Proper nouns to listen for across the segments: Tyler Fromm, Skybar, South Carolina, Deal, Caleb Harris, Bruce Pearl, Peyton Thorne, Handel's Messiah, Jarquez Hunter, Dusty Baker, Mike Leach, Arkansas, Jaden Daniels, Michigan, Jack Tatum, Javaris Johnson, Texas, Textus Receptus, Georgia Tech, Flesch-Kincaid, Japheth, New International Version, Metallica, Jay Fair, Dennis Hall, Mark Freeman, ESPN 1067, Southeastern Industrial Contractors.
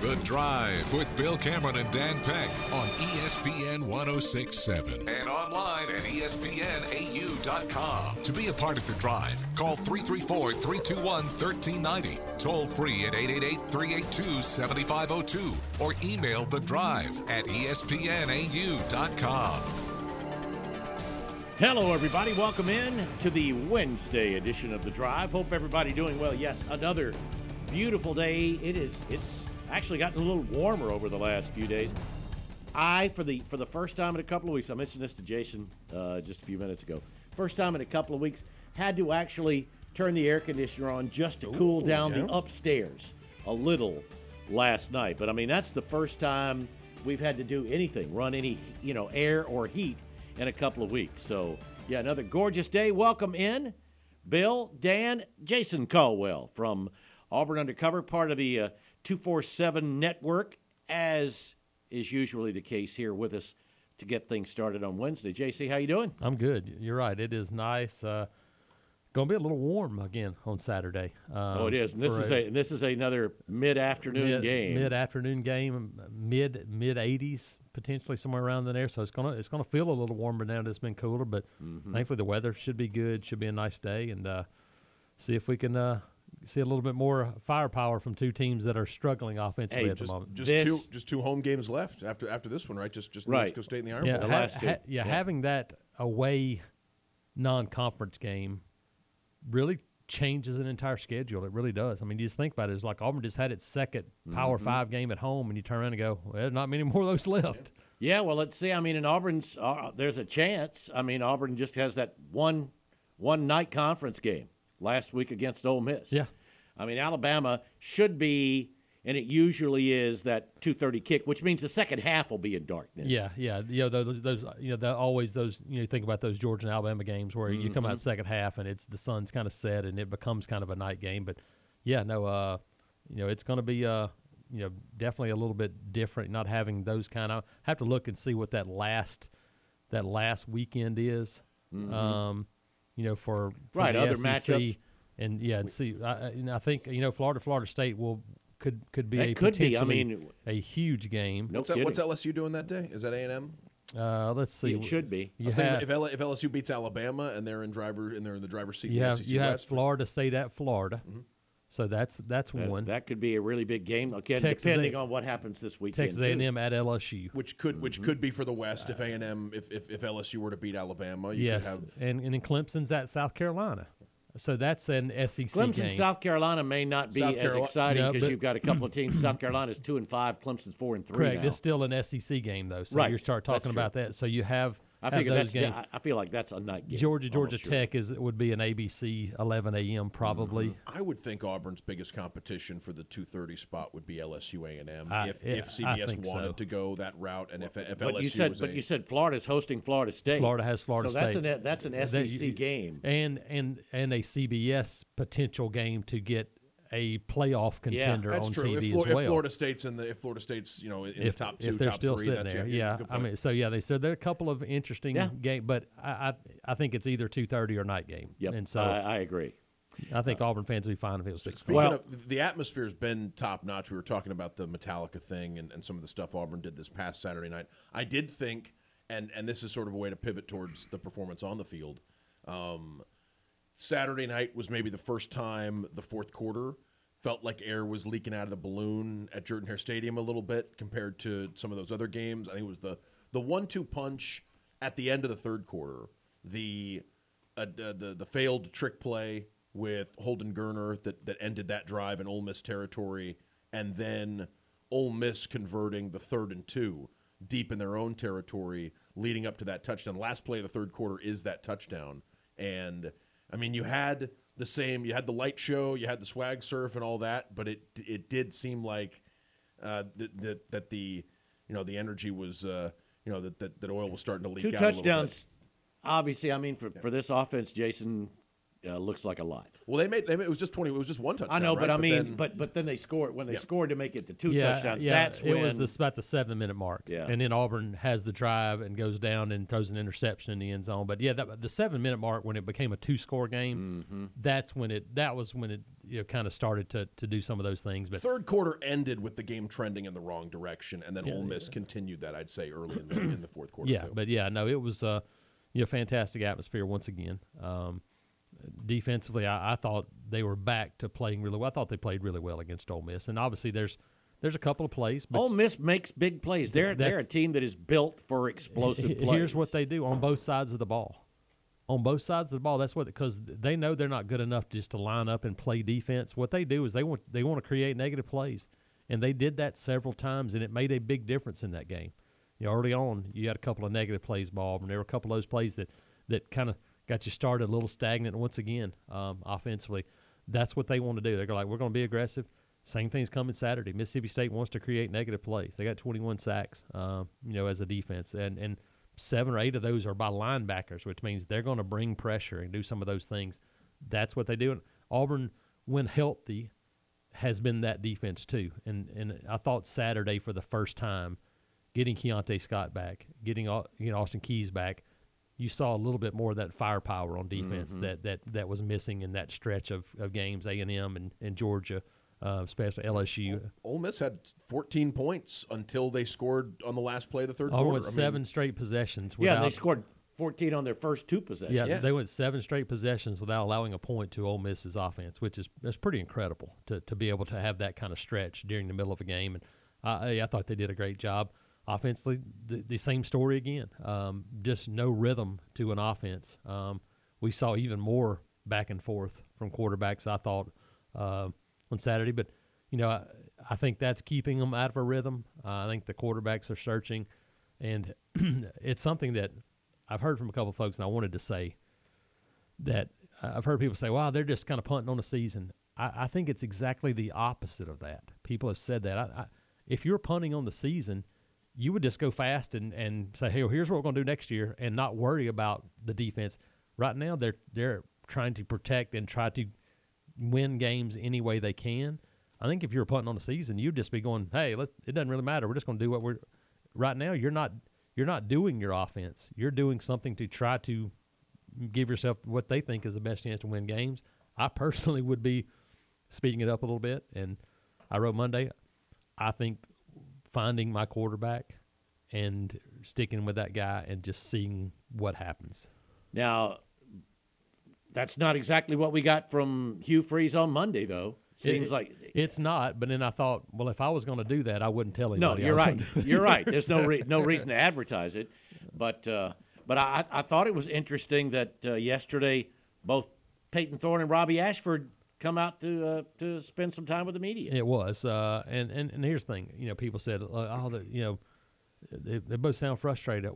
The Drive with Bill Cameron and Dan Peck on ESPN 1067 and online at espnau.com. To be a part of The Drive, call 334-321-1390, toll free at 888-382-7502, or email The Drive at espnau.com. Hello, everybody. Welcome in to the Wednesday edition of The Drive. Hope everybody doing well. Yes, another beautiful day. It's actually gotten a little warmer over the last few days. For the first time in a couple of weeks, I mentioned this to Jason just a few minutes ago. First time in a couple of weeks, had to actually turn the air conditioner on just to cool down the upstairs a little last night. But I mean, that's the first time we've had to do anything, run any air or heat in a couple of weeks. So, yeah, another gorgeous day. Welcome in, Bill, Dan, Jason Caldwell from Auburn Undercover, part of the 247 network, as is usually the case here with us to get things started on Wednesday. JC, how you doing? I'm good. You're right. It is nice. Going to be a little warm again on Saturday. It is. And this is another mid-afternoon game, mid-80s. Potentially somewhere around in there, so it's gonna feel a little warmer now that it's been cooler. But thankfully the weather should be good. Should be a nice day, and see if we can see a little bit more firepower from two teams that are struggling offensively the moment. Just two home games left after this one, right? Just right. Let's go State in the Iron Bowl. Having that away non-conference game really changes an entire schedule. It really does. I mean, you just think about it. It's like Auburn just had its second Power 5 game at home, and you turn around and go, well, there's not many more of those left. Yeah, well, let's see. I mean, in Auburn's, there's a chance. I mean, Auburn just has that one-night conference game last week against Ole Miss. Yeah. I mean, Alabama should be, and it usually is, that 2:30 kick, which means the second half will be in darkness. Yeah. Think about those Georgia and Alabama games where you come out second half and it's the sun's kind of set and it becomes kind of a night game. But it's going to be definitely a little bit different. Not having those kind of, have to look and see what that last weekend is. For other SEC matchups and see. I think Florida State will. Could be a potentially a huge game. No kidding. What's LSU doing that day? Is that A&M? Let's see. It should be. If LSU beats Alabama and they're in the driver's seat, you have Florida State at Florida. So that's one. That could be a really big game. Again, depending on what happens this weekend. Texas A&M at LSU, which could be for the West if A&M if LSU were to beat Alabama. And Clemson's at South Carolina. So that's an SEC Clemson, game. South Carolina may not be as exciting because you've got a couple of teams. South Carolina's 2-5, Clemson's 4-3. Correct. Now. It's still an SEC game though, so you start talking about that. So you have. I feel like that's a night game. Georgia Tech would be an ABC 11 a.m. probably. I would think Auburn's biggest competition for the 2:30 spot would be LSU A&M if CBS wanted to go that route, and if LSU you said Florida's hosting Florida State. Florida has Florida State. So that's an SEC game and a CBS potential game to get a playoff contender on true. TV as well. If Florida State's in the top two, if they're top still three, sitting there, they said there are a couple of interesting games, but I think it's either 2:30 or night game. Yep. And so I agree. I think Auburn fans will be fine if it was 6:30. Well, the atmosphere has been top notch. We were talking about the Metallica thing and some of the stuff Auburn did this past Saturday night. I did think, and this is sort of a way to pivot towards the performance on the field. Saturday night was maybe the first time the fourth quarter felt like air was leaking out of the balloon at Jordan-Hare Stadium a little bit compared to some of those other games. I think it was the 1-2 punch at the end of the third quarter, the failed trick play with Holden Gurner that ended that drive in Ole Miss territory, and then Ole Miss converting the 3rd and 2 deep in their own territory leading up to that touchdown. Last play of the third quarter is that touchdown, and I mean, you had the light show, you had the swag surf and all that, but it did seem like that the energy was you know, that oil was starting to leak out a little bit. Two touchdowns, obviously. I mean, for this offense, Jason looks like a lot. Well, they made it was just 20. It was just one touchdown. I know, right? but then they scored scored to make it the two touchdowns. Yeah, that's when it was about the 7-minute mark. Yeah. And then Auburn has the drive and goes down and throws an interception in the end zone. But yeah, the 7-minute mark when it became a 2-score game. Mm-hmm. That was when it kind of started to do some of those things. But third quarter ended with the game trending in the wrong direction, and then Ole Miss continued that, I'd say, early in the fourth quarter. Yeah, too. But yeah, no, it was fantastic atmosphere once again. Defensively, I thought they were back to playing really well. I thought they played really well against Ole Miss. And obviously there's a couple of plays. But Ole Miss makes big plays. They're a team that is built for explosive plays. Here's what they do on both sides of the ball. On both sides of the ball, that's what – because they know they're not good enough just to line up and play defense. What they do is they want to create negative plays. And they did that several times, and it made a big difference in that game. You know, early on, you had a couple of negative plays, Bob, and there were a couple of those plays that kind of – got you started a little stagnant once again offensively. That's what they want to do. They're like, we're going to be aggressive. Same thing's coming Saturday. Mississippi State wants to create negative plays. They got 21 sacks, as a defense, and 7 or 8 of those are by linebackers, which means they're going to bring pressure and do some of those things. That's what they do. And Auburn, when healthy, has been that defense too. And I thought Saturday for the first time, getting Keontae Scott back, getting Austin Keys back, you saw a little bit more of that firepower on defense that was missing in that stretch of games, A&M and Georgia, especially LSU. Ole Miss had 14 points until they scored on the last play of the third quarter. Went seven straight possessions. Yeah, they scored 14 on their first two possessions. Yeah, they went 7 straight possessions without allowing a point to Ole Miss's offense, which is pretty incredible to be able to have that kind of stretch during the middle of a game. And I thought they did a great job. Offensively, the same story again. Just no rhythm to an offense. We saw even more back and forth from quarterbacks, I thought, on Saturday. But, I think that's keeping them out of a rhythm. I think the quarterbacks are searching. And it's something that I've heard from a couple of folks, and I wanted to say that I've heard people say, wow, they're just kind of punting on the season. I think it's exactly the opposite of that. People have said that. If you're punting on the season – you would just go fast and say, hey, well, here's what we're going to do next year and not worry about the defense. Right now they're trying to protect and try to win games any way they can. I think if you were punting on the season, you'd just be going, hey, it doesn't really matter. We're just going to do what we're – right now you're not doing your offense. You're doing something to try to give yourself what they think is the best chance to win games. I personally would be speeding it up a little bit, and I wrote Monday, I think – finding my quarterback and sticking with that guy and just seeing what happens. Now, that's not exactly what we got from Hugh Freeze on Monday, though. Seems like it's not. But then I thought, well, if I was going to do that, I wouldn't tell anybody. No, you're right. You're right. There's no reason to advertise it. But I thought it was interesting that yesterday both Peyton Thorne and Robbie Ashford come out to spend some time with the media. It was, and here's the thing. People said, they both sound frustrated.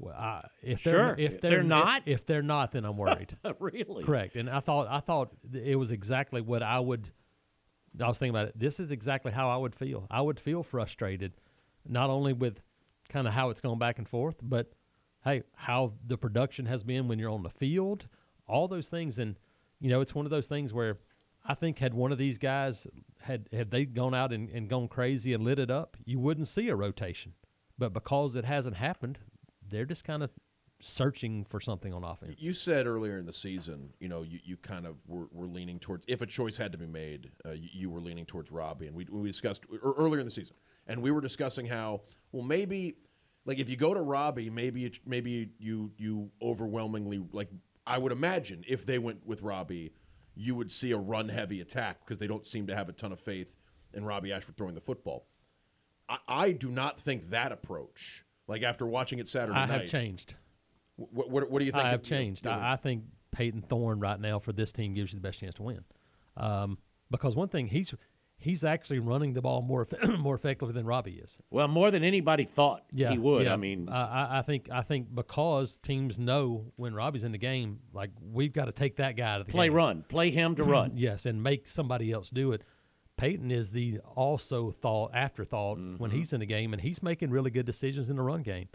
If they're not, then I'm worried. Really? Correct. And I thought it was exactly what I was thinking about it. This is exactly how I would feel. I would feel frustrated, not only with kind of how it's going back and forth, but hey, how the production has been when you're on the field, all those things. And it's one of those things where, I think had one of these guys, had they gone out and gone crazy and lit it up, you wouldn't see a rotation. But because it hasn't happened, they're just kind of searching for something on offense. You said earlier in the season, you kind of were leaning towards, if a choice had to be made, you were leaning towards Robbie. And we discussed earlier in the season, and we were discussing how, well, maybe, like if you go to Robbie, maybe you overwhelmingly, like I would imagine if they went with Robbie, you would see a run-heavy attack because they don't seem to have a ton of faith in Robbie Ashford throwing the football. I do not think that approach, like after watching it Saturday night. I have changed. What do you think? I have changed. I think Peyton Thorne right now for this team gives you the best chance to win. Because one thing, he's actually running the ball more effectively than Robbie is. Well, more than anybody thought he would. Yeah. I mean, I think because teams know when Robbie's in the game, like we've got to take that guy out of the game. Play him to run. Yes, and make somebody else do it. Peyton is the also thought afterthought when he's in the game, and he's making really good decisions in the run game.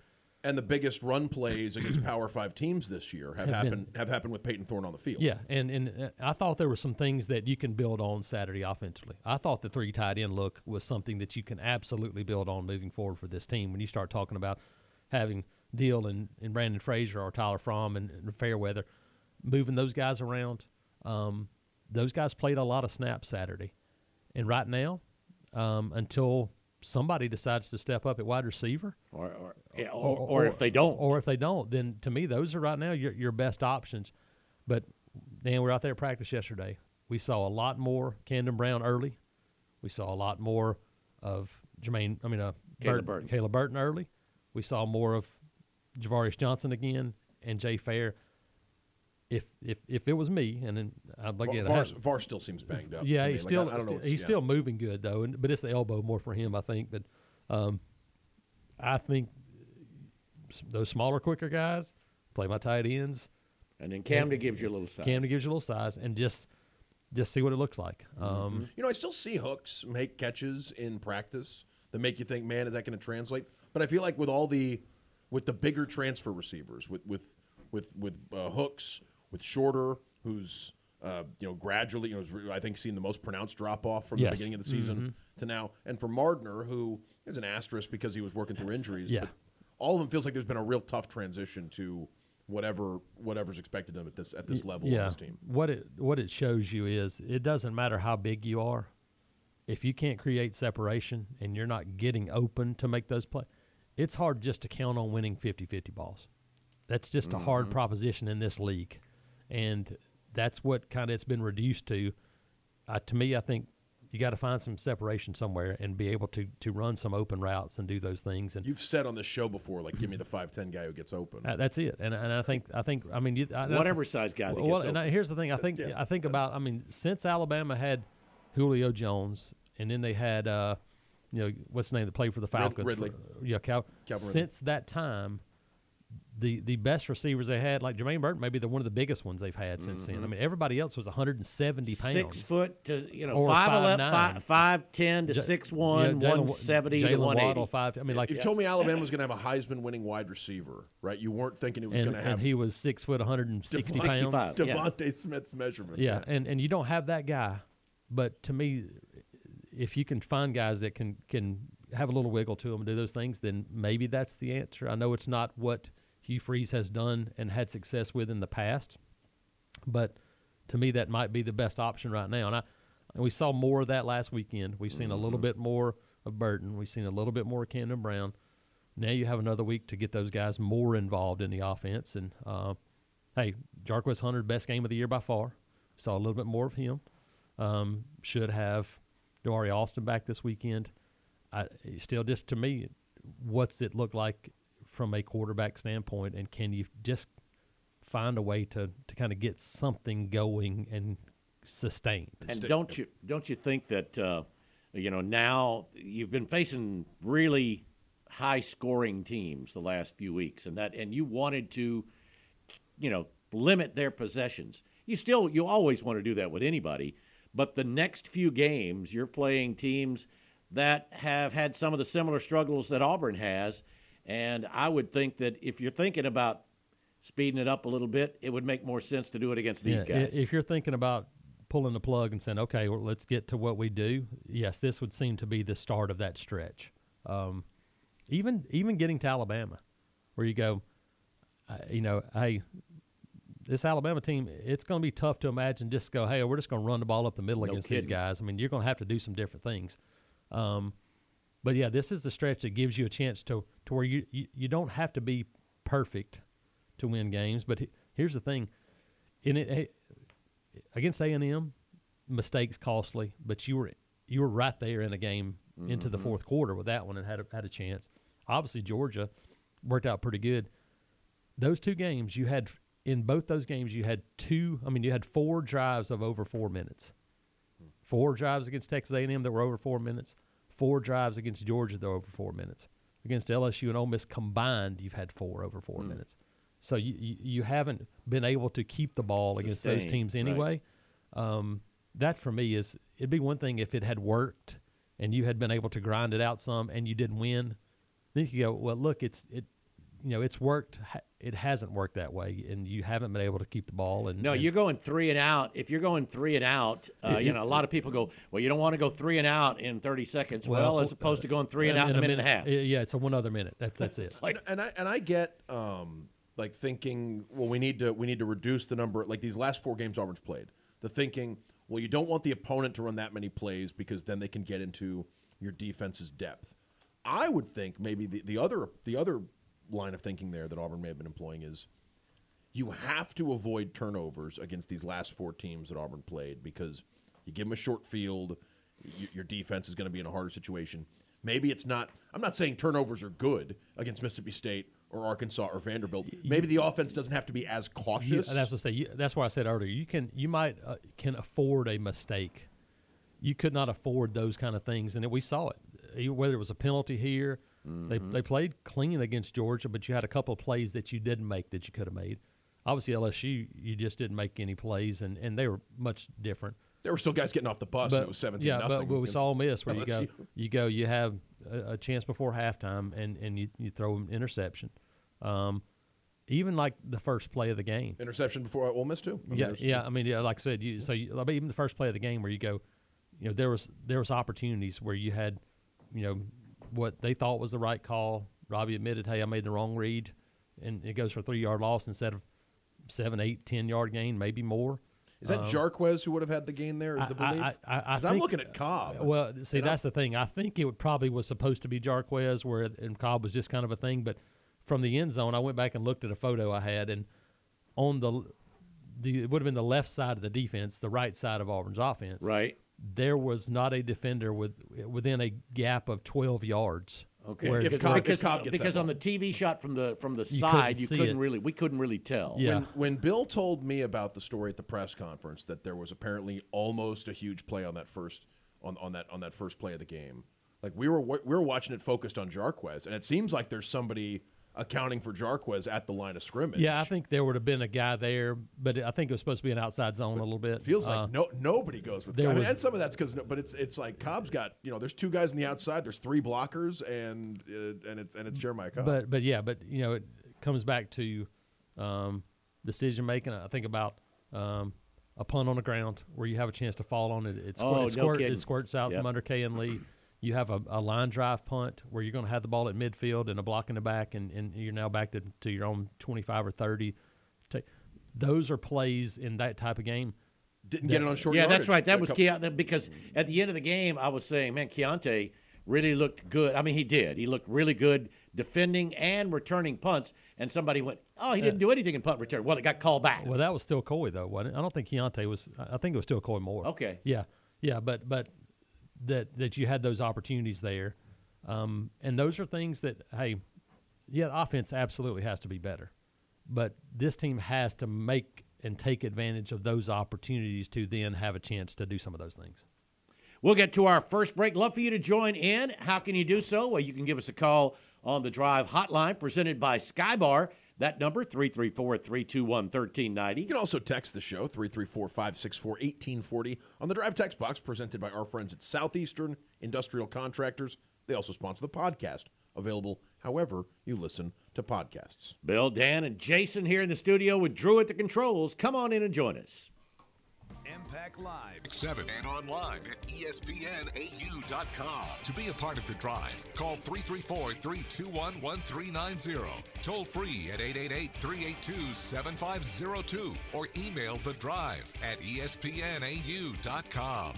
And the biggest run plays against Power 5 teams this year have happened with Peyton Thorne on the field. Yeah, and I thought there were some things that you can build on Saturday offensively. I thought the three tight end look was something that you can absolutely build on moving forward for this team. When you start talking about having Deal and Brandon Frazier or Tyler Fromm and Fairweather, moving those guys around, those guys played a lot of snaps Saturday. And right now, until somebody decides to step up at wide receiver, or if they don't, then to me those are right now your best options. But Dan, we're out there at practice yesterday. We saw a lot more Camden Brown early. We saw a lot more of Caleb Burton early. We saw more of Javaris Johnson again and Jay Fair. If it was me, and then I'd like it. Var still seems banged up. Yeah, he's still moving good though, but it's the elbow more for him, I think. But I think those smaller, quicker guys play my tight ends, and then Camden gives you a little size. And just see what it looks like. Mm-hmm. I still see Hooks make catches in practice that make you think, man, is that going to translate? But I feel like with the bigger transfer receivers, with Hooks. With Shorter, who's gradually, I think seen the most pronounced drop off from the beginning of the season to now, and for Mardner, who is an asterisk because he was working through injuries. Yeah, but all of them feels like there's been a real tough transition to whatever's expected of them at this level of this team. What it shows you is it doesn't matter how big you are, if you can't create separation and you're not getting open to make those plays, it's hard just to count on winning 50-50 balls. That's just a hard proposition in this league. And that's what kind of it's been reduced to. To me, I think you got to find some separation somewhere and be able to run some open routes and do those things. And you've said on this show before, like, give me the 5'10" guy who gets open. That's it. And I think I mean, whatever size guy. That gets open. And here's the thing. Since Alabama had Julio Jones, and then they had what's the name that played for the Falcons? Ridley. Calvin Ridley. Since that time. The best receivers they had, like Jermaine Burton, maybe one of the biggest ones they've had since then. I mean, everybody else was 170 pounds. 6 foot to 5'10" to 6'1", 170 to 180. You told me Alabama was going to have a Heisman-winning wide receiver, right? You weren't thinking it was going to happen. And he was 6 foot, 160 pounds. Devontae Smith's measurements. Yeah, and you don't have that guy. But to me, if you can find guys that can have a little wiggle to them and do those things, then maybe that's the answer. I know it's not what Hugh Freeze has done and had success with in the past, but to me that might be the best option right now. And we saw more of that last weekend. We've seen a little bit more of Burton. We've seen a little bit more of Camden Brown. Now you have another week to get those guys more involved in the offense. And, Jarquez Hunter, best game of the year by far. Saw a little bit more of him. Should have Dewari Austin back this weekend. To me, what's it look like from a quarterback standpoint, and can you just find a way to kind of get something going and sustained? And don't you think that now you've been facing really high scoring teams the last few weeks, and you wanted to limit their possessions. You always want to do that with anybody, but the next few games you're playing teams that have had some of the similar struggles that Auburn has. And I would think that if you're thinking about speeding it up a little bit, it would make more sense to do it against these guys. If you're thinking about pulling the plug and saying, okay, well, let's get to what we do, yes, this would seem to be the start of that stretch. Even getting to Alabama, where you go, hey, this Alabama team, it's going to be tough to imagine just go, hey, we're just going to run the ball up the middle against these guys. I mean, you're going to have to do some different things. But, yeah, this is the stretch that gives you a chance to where you don't have to be perfect to win games. But here's the thing. Against A&M, mistakes costly, but you were right there in a game into the fourth quarter with that one and had a chance. Obviously, Georgia worked out pretty good. Those two games you had four drives of over 4 minutes. Four drives against Texas A&M that were over 4 minutes. Four drives against Georgia, though, over 4 minutes. Against LSU and Ole Miss combined, you've had four over 4 minutes. So you haven't been able to keep the ball against those teams anyway. Right. That, for me, it'd be one thing if it had worked and you had been able to grind it out some and you didn't win. Then you go, well, look, you know, it's worked. It hasn't worked that way, and you haven't been able to keep the ball. And no, you're going three and out. If you're going three and out, you know, a lot of people go, well, you don't want to go three and out in 30 seconds. Well, as opposed to going three and out in a minute and a half. Yeah, it's a 1 other minute. That's it. Like, and I get like thinking, well, we need to reduce the number. Like these last 4 games Auburn's played, the thinking, well, you don't want the opponent to run that many plays because then they can get into your defense's depth. I would think maybe the other line of thinking there that Auburn may have been employing is you have to avoid turnovers against these last 4 teams that Auburn played because you give them a short field, your defense is going to be in a harder situation. Maybe it's not – I'm not saying turnovers are good against Mississippi State or Arkansas or Vanderbilt. Maybe the offense doesn't have to be as cautious. That's why I said earlier, you might afford a mistake. You could not afford those kind of things, and we saw it, whether it was a penalty here. Mm-hmm. They played clean against Georgia, but you had a couple of plays that you didn't make that you could have made. Obviously, LSU, you just didn't make any plays, and they were much different. There were still guys getting off the bus, and it was 17-0. Yeah, but we saw Ole Miss where LSU. You have a chance before halftime, and you throw an interception. Even like the first play of the game. Interception before Ole Miss too? Like I said, even the first play of the game where you go, you know, there was opportunities where you had, you know, what they thought was the right call. Robbie admitted, hey, I made the wrong read, and it goes for a 3-yard loss instead of 7, 8, 10-yard gain, maybe more. Is that Jarquez who would have had the gain there? Is the belief? I'm looking at Cobb. Well, see, that's the thing. I think it was supposed to be Jarquez, and Cobb was just kind of a thing. But from the end zone, I went back and looked at a photo I had, and on the it would have been the left side of the defense, the right side of Auburn's offense. Right. There was not a defender within a gap of 12 yards. Okay, because on the TV shot from the side, we couldn't really tell. Yeah. When Bill told me about the story at the press conference that there was apparently almost a huge play on that first first play of the game, like we were watching it focused on Jarquez, and it seems like there's somebody accounting for Jarquez at the line of scrimmage. Yeah, I think there would have been a guy there, but I think it was supposed to be an outside zone a little bit. Feels like nobody goes with that. I mean, and some of that's because, but it's like Cobb's got, you know, there's 2 guys on the outside, there's 3 blockers, and it's Jeremiah Cobb. But you know, it comes back to decision making. I think about a punt on the ground where you have a chance to fall on it. It squirts out from under K and Lee. You have a line drive punt where you're going to have the ball at midfield and a block in the back, and you're now back to your own 25 or 30. Those are plays in that type of game. Didn't get it on short yardage. Yeah, that's right. That was Keontae, because at the end of the game, I was saying, man, Keontae really looked good. I mean, he did. He looked really good defending and returning punts, and somebody went, oh, he didn't do anything in punt return. Well, it got called back. Well, that was still Coy, though, wasn't it? I don't think Keontae was – I think it was still Coy Moore. Okay. Yeah, but – that you had those opportunities there. And those are things that, hey, yeah, offense absolutely has to be better. But this team has to make and take advantage of those opportunities to then have a chance to do some of those things. We'll get to our first break. Love for you to join in. How can you do so? Well, you can give us a call on the Drive Hotline presented by Skybar. That number, 334-321-1390. You can also text the show, 334-564-1840 on the Drive text box presented by our friends at Southeastern Industrial Contractors. They also sponsor the podcast, available however you listen to podcasts. Bill, Dan, and Jason here in the studio with Drew at the controls. Come on in and join us. Impact Live, 7 and online at espnau.com. To be a part of the Drive, call 334-321-1390. Toll free at 888-382-7502 or email the Drive at espnau.com.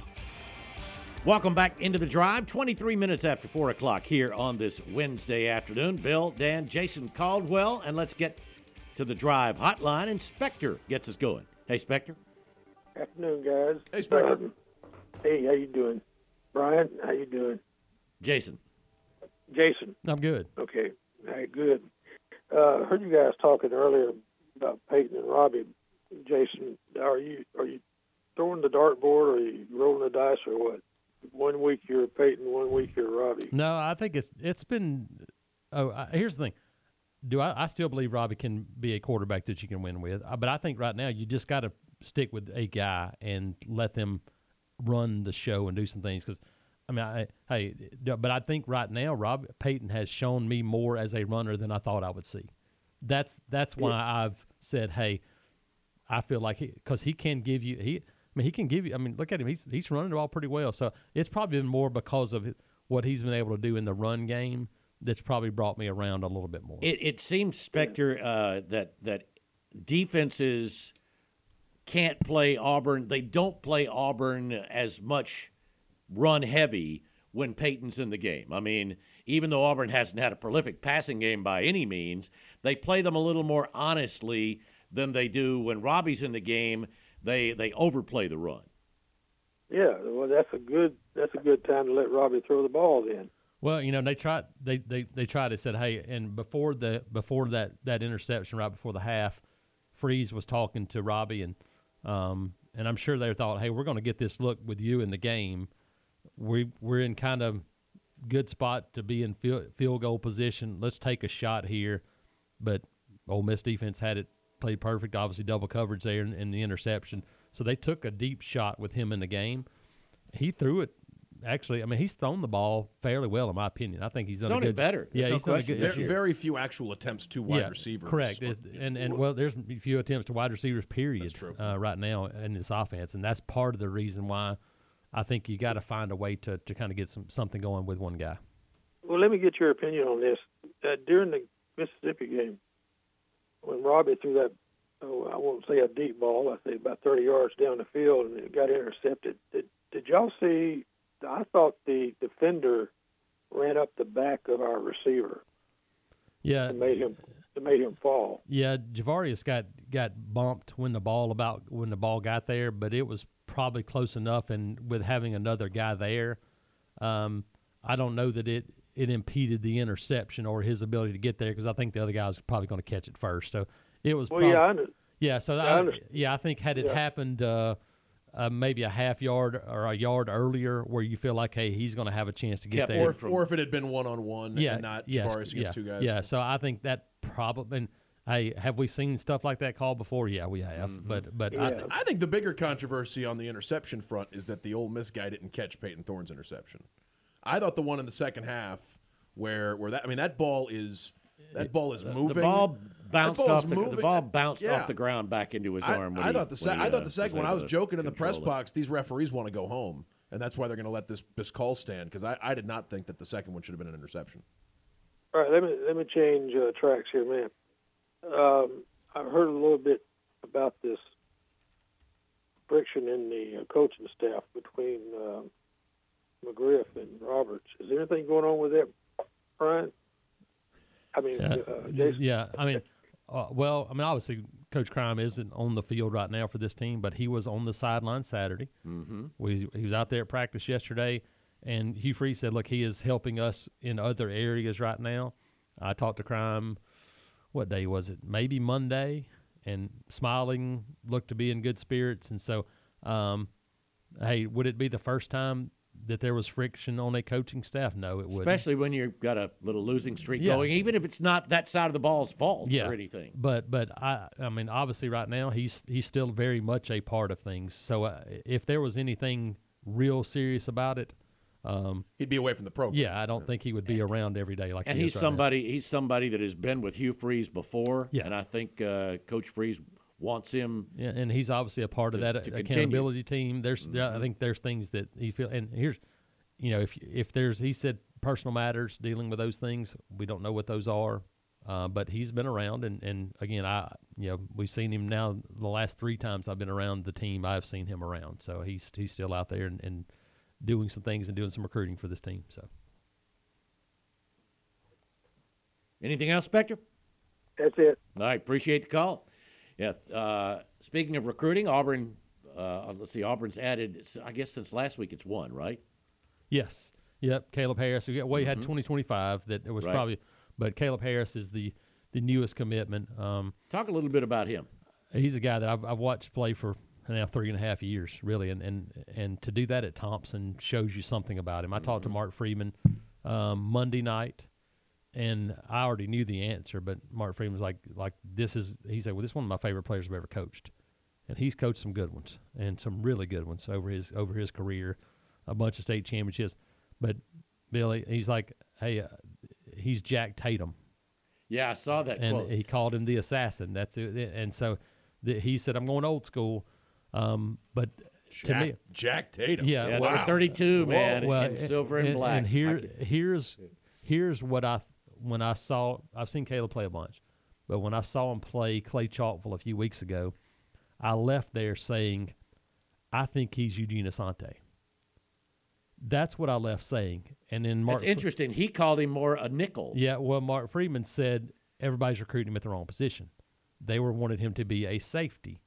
Welcome back into the Drive, 23 minutes after 4 o'clock here on this Wednesday afternoon. Bill, Dan, Jason Caldwell, and let's get to the Drive Hotline. And Spector gets us going. Hey, Spector. Afternoon, guys. Hey, Spectre. Hey, how you doing? Brian, how you doing? Jason. I'm good. Okay. All right, good. I heard you guys talking earlier about Peyton and Robbie. Jason, are you throwing the dartboard, or are you rolling the dice, or what? 1 week you're Peyton, 1 week you're Robbie. No, I think it's been – here's the thing. I still believe Robbie can be a quarterback that you can win with, but I think right now you just got to – stick with a guy and let them run the show and do some things, because I mean, but I think right now, Rob, Peyton has shown me more as a runner than I thought I would see. That's why I've said, hey, I feel like because he can give you. Look at him. He's running the ball pretty well. So it's probably been more because of what he's been able to do in the run game that's probably brought me around a little bit more. It seems, Spectre, that defenses can't play Auburn. They don't play Auburn as much run heavy when Peyton's in the game. I mean, even though Auburn hasn't had a prolific passing game by any means, they play them a little more honestly than they do when Robbie's in the game. They overplay the run. Yeah, well, that's a good time to let Robbie throw the ball then. Well, you know, they tried to said, hey, and before that interception right before the half, Freeze was talking to Robbie and I'm sure they thought, hey, we're going to get this look with you in the game. We're in kind of good spot to be in field goal position. Let's take a shot here. But Ole Miss defense had it. Played perfect, obviously double coverage there in the interception. So they took a deep shot with him in the game. He threw it. Actually, I mean, he's thrown the ball fairly well, in my opinion. I think he's done it better. Yeah, he's done good. There's very few actual attempts to wide receivers. Correct. Well, there's few attempts to wide receivers, period. That's true. Right now in this offense, and that's part of the reason why I think you got to find a way to kind of get something going with one guy. Well, let me get your opinion on this. During the Mississippi game, when Robbie threw that, I won't say a deep ball, I say about 30 yards down the field, and it got intercepted. Did y'all see? I thought the defender ran up the back of our receiver. Yeah, and made him fall. Yeah, Javaris got bumped when the ball got there, but it was probably close enough. And with having another guy there, I don't know that it impeded the interception or his ability to get there, because I think the other guy was probably going to catch it first. So it was I think had it happened maybe a half yard or a yard earlier, where you feel like, hey, he's going to have a chance to get there. Or if it had been one-on-one and not Javaris against two guys. Yeah, so I think that probably – and hey, have we seen stuff like that called before? Yeah, we have. Mm-hmm. But I think the bigger controversy on the interception front is that the Ole Miss guy didn't catch Peyton Thorne's interception. I thought the one in the second half where that ball is moving. The ball bounced off the ground back into his arm. I thought the second one. I was joking in the press box. These referees want to go home, and that's why they're going to let this call stand, because I did not think that the second one should have been an interception. All right, let me change tracks here, man. I've heard a little bit about this friction in the coaching staff between McGriff and Roberts. Is there anything going on with that, Brian? Obviously Coach Crime isn't on the field right now for this team, but he was on the sideline Saturday. Mm-hmm. He was out there at practice yesterday, and Hugh Freeze said, look, he is helping us in other areas right now. I talked to Crime, what day was it? Maybe Monday, and smiling, looked to be in good spirits. And so, hey, would it be the first time that there was friction on a coaching staff? No, it wouldn't. Especially when you've got a little losing streak going, even if it's not that side of the ball's fault or anything. But obviously right now he's still very much a part of things. So if there was anything real serious about it, he'd be away from the program. Yeah, I don't think he would be around every day like. And he's somebody that has been with Hugh Freeze before, and I think Coach Freeze wants him. Yeah, and he's obviously a part of that accountability team. I think there's things that he feels. And here's, if there's, he said personal matters, dealing with those things. We don't know what those are, but he's been around. And again, we've seen him now. The last three times I've been around the team, I've seen him around. So he's still out there and doing some things and doing some recruiting for this team. So, anything else, Spectre? That's it. All right, appreciate the call. Yeah. Speaking of recruiting, Auburn. Let's see. Auburn's added, I guess, since last week. It's one, right? Yes. Yep. Caleb Harris. You had 2025. That it was probably, but Caleb Harris is the newest commitment. Talk a little bit about him. He's a guy that I've watched play for now 3.5 years, really, and to do that at Thompson shows you something about him. I talked to Mark Freeman Monday night. And I already knew the answer, but Mark Freeman was like this is – he said, well, this is one of my favorite players I've ever coached. And he's coached some good ones and some really good ones over his career, a bunch of state championships. But Billy, he's like, hey, he's Jack Tatum. Yeah, I saw that quote. And he called him the assassin. That's it. And so he said, I'm going old school. But Jack, to me, Jack Tatum. Yeah, yeah, wow. 32, man, well, in silver and black. And here's what I've seen Caleb play a bunch, but when I saw him play Clay Chalkville a few weeks ago, I left there saying, I think he's Eugene Asante. That's what I left saying. And then Mark. That's interesting. He called him more a nickel. Yeah, well, Mark Freeman said everybody's recruiting him at the wrong position. They wanted him to be a safety.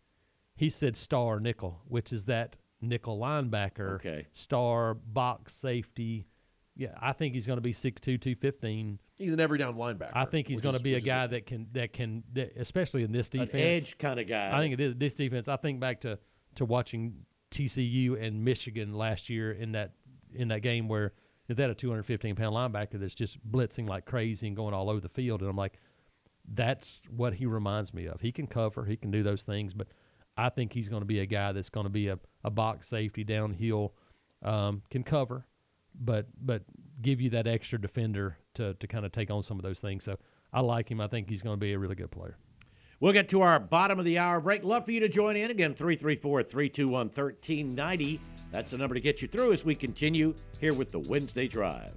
He said star nickel, which is that nickel linebacker, okay, star box safety. Yeah, I think he's going to be 6'2", 215. He's an every down linebacker. I think he's going to be a guy that can, especially in this defense, an edge kind of guy. I think this defense. I think back to watching TCU and Michigan last year in that game where they had a 215-pound linebacker that's just blitzing like crazy and going all over the field, and I'm like, that's what he reminds me of. He can cover, he can do those things, but I think he's going to be a guy that's going to be a box safety downhill, can cover, but give you that extra defender to kind of take on some of those things. So I like him. I think he's going to be a really good player. We'll get to our bottom of the hour break. Love for you to join in. Again, 334-321-1390. That's the number to get you through as we continue here with the Wednesday Drive.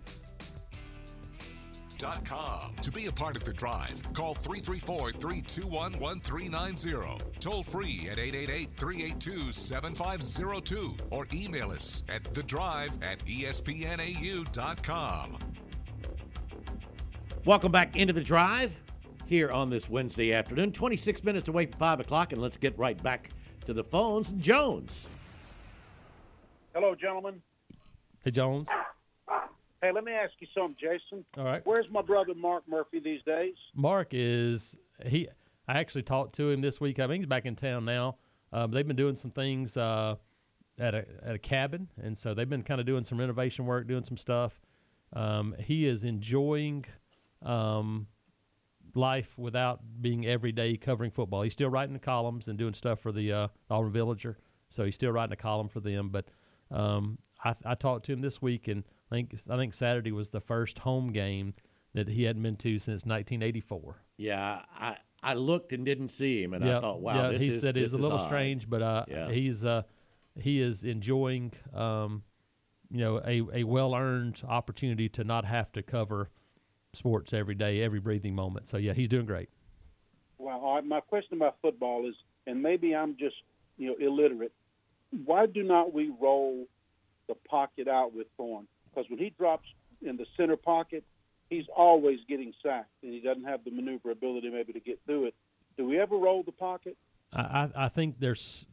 .com. To be a part of the drive, call 334-321-1390. Toll free at 888-382-7502 or email us at thedrive@espnau.com. Welcome back into the drive here on this Wednesday afternoon, 26 minutes away from 5 o'clock, and let's get right back to the phones. Jones. Hello, gentlemen. Hey, Jones. Hey, let me ask you something, Jason. All right. Where's my brother Mark Murphy these days? Mark I actually talked to him this week. I think he's back in town now. They've been doing some things at a cabin, and so they've been kind of doing some renovation work, doing some stuff. He is enjoying life without being every day covering football. He's still writing the columns and doing stuff for the Auburn Villager, so he's still writing a column for them. But I talked to him this week, and I think Saturday was the first home game that he hadn't been to since 1984. Yeah, I looked and didn't see him, and I thought, wow, yeah, he said it's a little odd. Strange, but he is enjoying a well-earned opportunity to not have to cover sports every day, every breathing moment. So yeah, he's doing great. Wow. All right, my question about football is, and maybe I'm just illiterate. Why do not we roll the pocket out with Thorne? Because when he drops in the center pocket, he's always getting sacked, and he doesn't have the maneuverability maybe to get through it. Do we ever roll the pocket? I think there's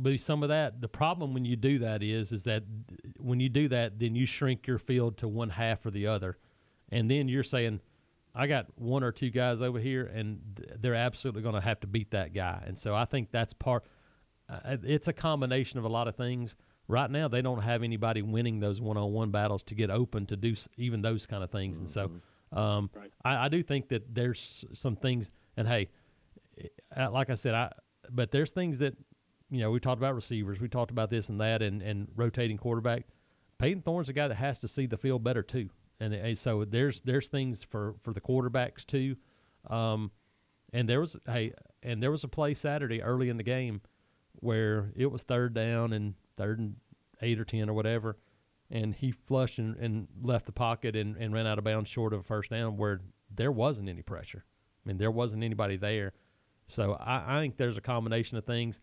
be some of that. The problem when you do that is that when you do that, then you shrink your field to one half or the other, and then you're saying, I got one or two guys over here, and they're absolutely going to have to beat that guy. And so I think that's part – it's a combination of a lot of things. Right now, they don't have anybody winning those one-on-one battles to get open to do even those kind of things. Mm-hmm. And so right. I do think that there's some things, and hey, like I said, but there's things that, we talked about receivers, we talked about this and that, and rotating quarterback. Peyton Thorne's a guy that has to see the field better too. And so there's things for the quarterbacks too. And there was a play Saturday early in the game where it was third and 8 or 10 or whatever, and he flushed and left the pocket and ran out of bounds short of a first down where there wasn't any pressure. I mean, there wasn't anybody there. So I think there's a combination of things.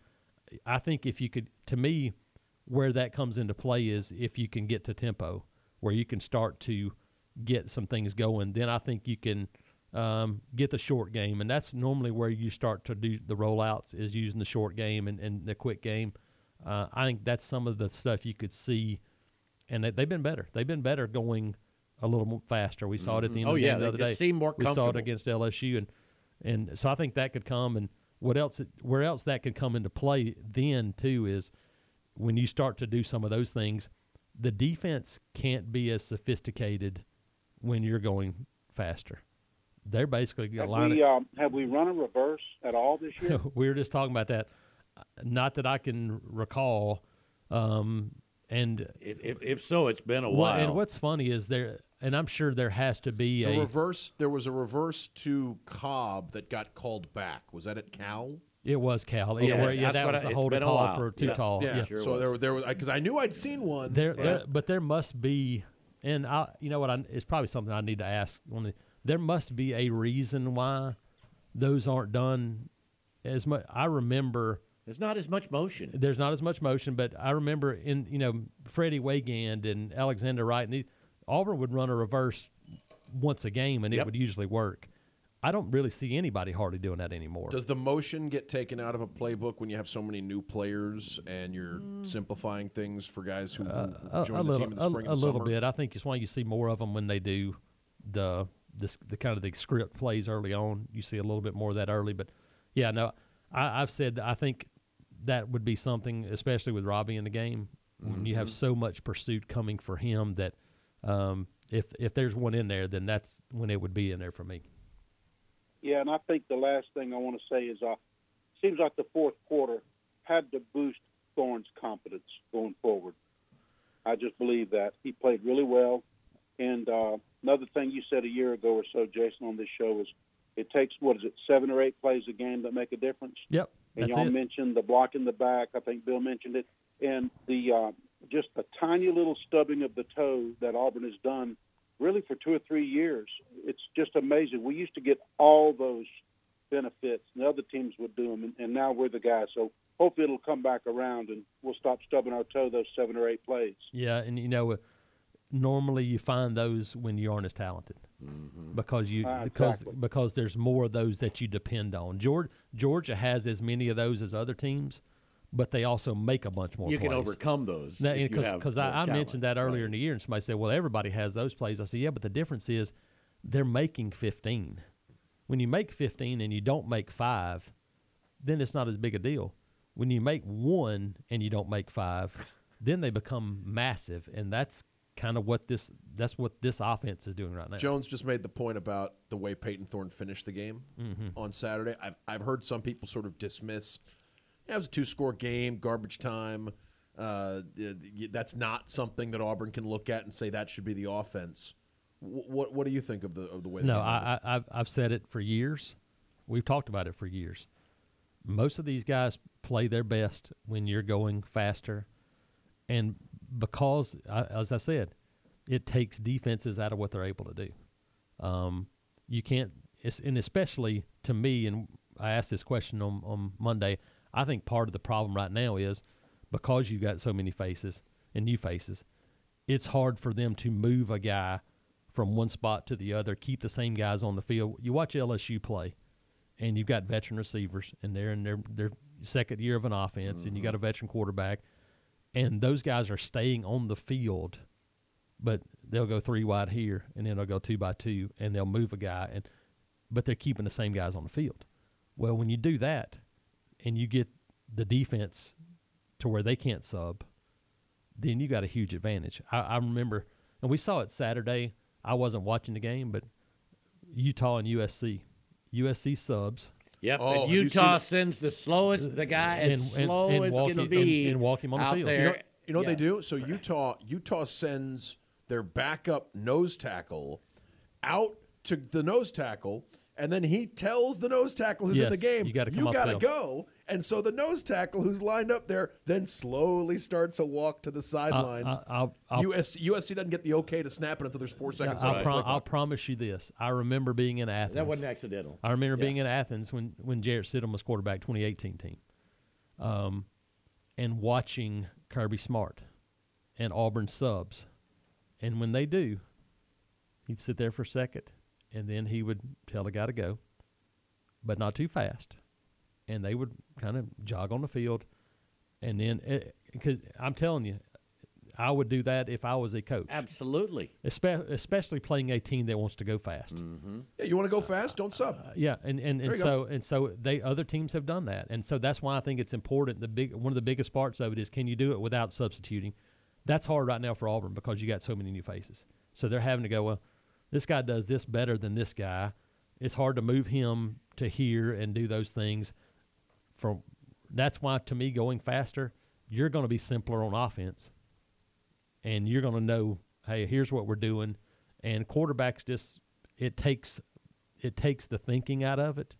I think if you could, to me, where that comes into play is if you can get to tempo, where you can start to get some things going, then I think you can get the short game. And that's normally where you start to do the rollouts, is using the short game and the quick game. I think that's some of the stuff you could see, and they've been better. They've been better going a little more faster. We saw it at the end of the game the other day. Seemed more comfortable. We saw it against LSU, and so I think that could come. And where else that could come into play then too is when you start to do some of those things, the defense can't be as sophisticated when you're going faster. They're basically going to line it. Have we run a reverse at all this year? We were just talking about that. Not that I can recall And if so, it's been a while. And what's funny is there, and I'm sure there has to be a reverse. There was a reverse to Cobb that got called back. Was that at Cal? It was Cal. Yeah, that was a holding call for too tall. Yeah, sure. So there was, because I knew I'd seen one. But there must be, and you know what? It's probably something I need to ask. There must be a reason why those aren't done as much. I remember. There's not as much motion. There's not as much motion, but I remember Freddie Wigand and Alexander Wright, and Auburn would run a reverse once a game, and it would usually work. I don't really see anybody hardly doing that anymore. Does the motion get taken out of a playbook when you have so many new players and you're simplifying things for guys who join the team in the spring and summer? A little bit. I think it's why you see more of them when they do the kind of the script plays early on. You see a little bit more of that early. But, yeah, no, I've said that I think that would be something, especially with Robbie in the game, when you have so much pursuit coming for him that if there's one in there, then that's when it would be in there for me. Yeah, and I think the last thing I want to say is seems like the fourth quarter had to boost Thorne's confidence going forward. I just believe that. He played really well. And another thing you said a year ago or so, Jason, on this show was it takes, 7 or 8 plays a game that make a difference? Yep, that's it. And y'all mentioned the block in the back. I think Bill mentioned it. And the just a tiny little stubbing of the toe that Auburn has done really for 2 or 3 years. It's just amazing. We used to get all those benefits, and the other teams would do them, and now we're the guys. So hopefully it'll come back around, and we'll stop stubbing our toe those 7 or 8 plays. Yeah, and, normally you find those when you aren't as talented because there's more of those that you depend on. Georgia has as many of those as other teams, but they also make a bunch more plays. You can overcome those. Because I mentioned that earlier in the year, and somebody said, well, everybody has those plays. I said, yeah, but the difference is they're making 15. When you make 15 and you don't make 5, then it's not as big a deal. When you make 1 and you don't make 5, then they become massive, and that's kind of what this offense is doing right now. Jones just made the point about the way Peyton Thorne finished the game on Saturday. I've heard some people sort of dismiss, it was a 2-score game, garbage time. That's not something that Auburn can look at and say that should be the offense. What do you think of the way? No, I've said it for years. We've talked about it for years. Most of these guys play their best when you're going faster, and because, as I said, it takes defenses out of what they're able to do. You can't, and especially to me, and I asked this question on Monday. I think part of the problem right now is because you've got so many faces and new faces, it's hard for them to move a guy from one spot to the other, keep the same guys on the field. You watch LSU play, and you've got veteran receivers, and they're in their second year of an offense, and you got a veteran quarterback, and those guys are staying on the field, but they'll go 3 wide here, and then they'll go 2 by 2, and they'll move a guy, but they're keeping the same guys on the field. Well, when you do that, and you get the defense to where they can't sub, then you got a huge advantage. I remember, and we saw it Saturday. I wasn't watching the game, but Utah and USC subs. Yep, and Utah sends the slowest, the guy as slow as can be, and walk him on the field. You know what they do? So Utah sends their backup nose tackle out to the nose tackle, and then he tells the nose tackle who's in the game, you got to go. And so the nose tackle who's lined up there then slowly starts a walk to the sidelines. USC doesn't get the okay to snap it until there's 4 seconds left. I'll promise you this. I remember being in Athens. That wasn't accidental. I remember being in Athens when Jarrett Stidham was quarterback, 2018 team, and watching Kirby Smart and Auburn subs. And when they do, he'd sit there for a second, and then he would tell the guy to go, but not too fast. And they would kind of jog on the field. And then, because I'm telling you, I would do that if I was a coach. Absolutely. Especially playing a team that wants to go fast. Mm-hmm. Yeah, you want to go fast? Don't sub. Yeah, and so other teams have done that. And so that's why I think it's important. One of the biggest parts of it is, can you do it without substituting? That's hard right now for Auburn because you got so many new faces. So they're having to go, well, this guy does this better than this guy. It's hard to move him to here and do those things. That's why, to me, going faster, you're going to be simpler on offense and you're going to know, hey, here's what we're doing. And quarterbacks just it takes the thinking out of it,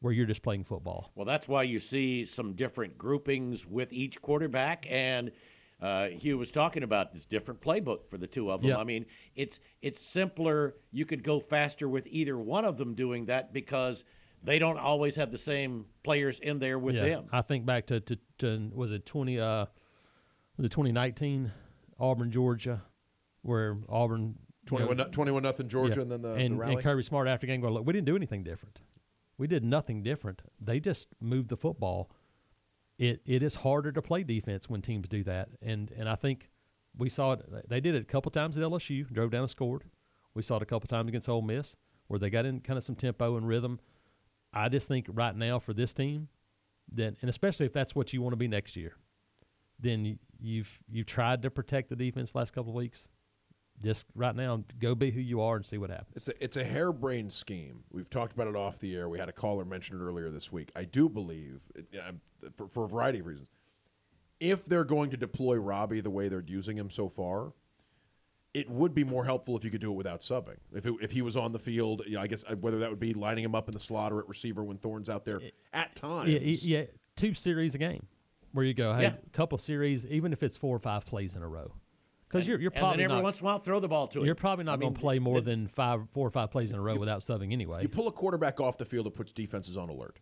where you're just playing football. Well, that's why you see some different groupings with each quarterback, and Hugh was talking about this different playbook for the two of them. Yep. I mean, it's simpler. You could go faster with either one of them doing that because they don't always have the same players in there with them. I think back to was it 2019 Auburn, Georgia, where Auburn 21-0 Georgia, and then the rally. And Kirby Smart after game going, look, we didn't do anything different. We did nothing different. They just moved the football. It is harder to play defense when teams do that. And I think we saw it. They did it a couple times at LSU, drove down and scored. We saw it a couple times against Ole Miss where they got in kind of some tempo and rhythm. I just think right now for this team, and especially if that's what you want to be next year, then you've tried to protect the defense the last couple of weeks. Just right now, go be who you are and see what happens. It's a harebrained scheme. We've talked about it off the air. We had a caller mention it earlier this week. I do believe, for a variety of reasons, if they're going to deploy Robbie the way they're using him so far, it would be more helpful if you could do it without subbing. If he was on the field, I guess whether that would be lining him up in the slot or at receiver when Thorne's out there at times. Yeah, 2 series a game where you go, hey, a couple series, even if it's 4 or 5 plays in a row. Because you're probably and then every once in a while throw the ball to him. You're probably not going to play more than 4 or 5 plays in a row without subbing anyway. You pull a quarterback off the field, it puts defenses on alert.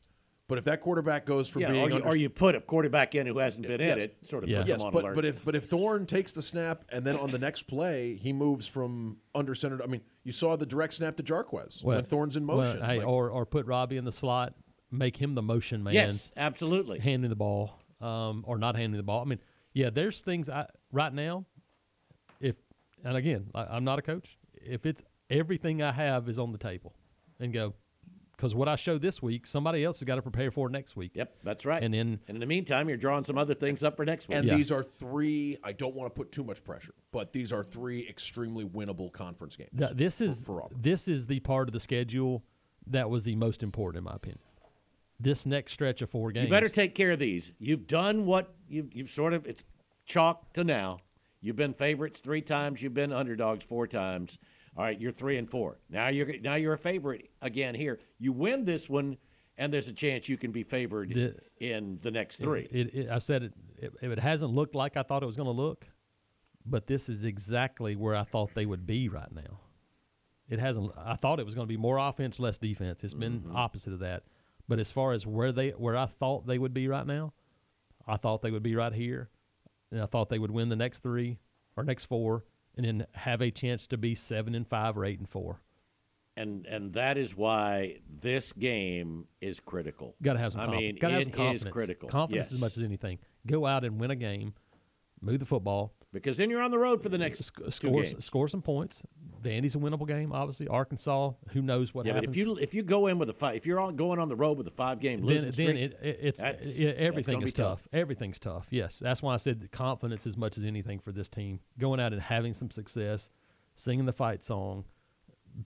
But if that quarterback goes from being or you put a quarterback in who hasn't been in it, sort of puts him on alert. But if Thorne takes the snap and then on the next play he moves from under center. I mean, you saw the direct snap to Jarquez when Thorne's in motion. Well, hey, or put Robbie in the slot, make him the motion man. Yes, absolutely. Handing the ball or not handing the ball. I mean, there's things right now. And again, I'm not a coach. If it's everything I have is on the table and go, because what I show this week, somebody else has got to prepare for next week. Yep, that's right. And in the meantime, you're drawing some other things up for next week. And these are 3, I don't want to put too much pressure, but these are 3 extremely winnable conference games. This is the part of the schedule that was the most important, in my opinion. This next stretch of 4 games. You better take care of these. You've done what you've sort of, it's chalk to now. You've been favorites 3 times. You've been underdogs 4 times. All right, you're 3 and 4. Now you're a favorite again here. You win this one, and there's a chance you can be favored in the next 3. I said it hasn't looked like I thought it was going to look, but this is exactly where I thought they would be right now. It hasn't. I thought it was going to be more offense, less defense. It's been opposite of that. But as far as where I thought they would be right now, I thought they would be right here. And I thought they would win the next 3 or next 4 and then have a chance to be 7-5 or 8-4. And that is why this game is critical. Got to have some confidence. I mean, it is critical. Confidence as much as anything. Go out and win a game. Move the football. Because then you're on the road for the next games. Score some points. The Andy's a winnable game, obviously. Arkansas, who knows what happens. But if you go in with if you're all going on the road with a 5-game losing streak, then everything is tough. Everything's tough. Yes, that's why I said the confidence as much as anything for this team. Going out and having some success, singing the fight song,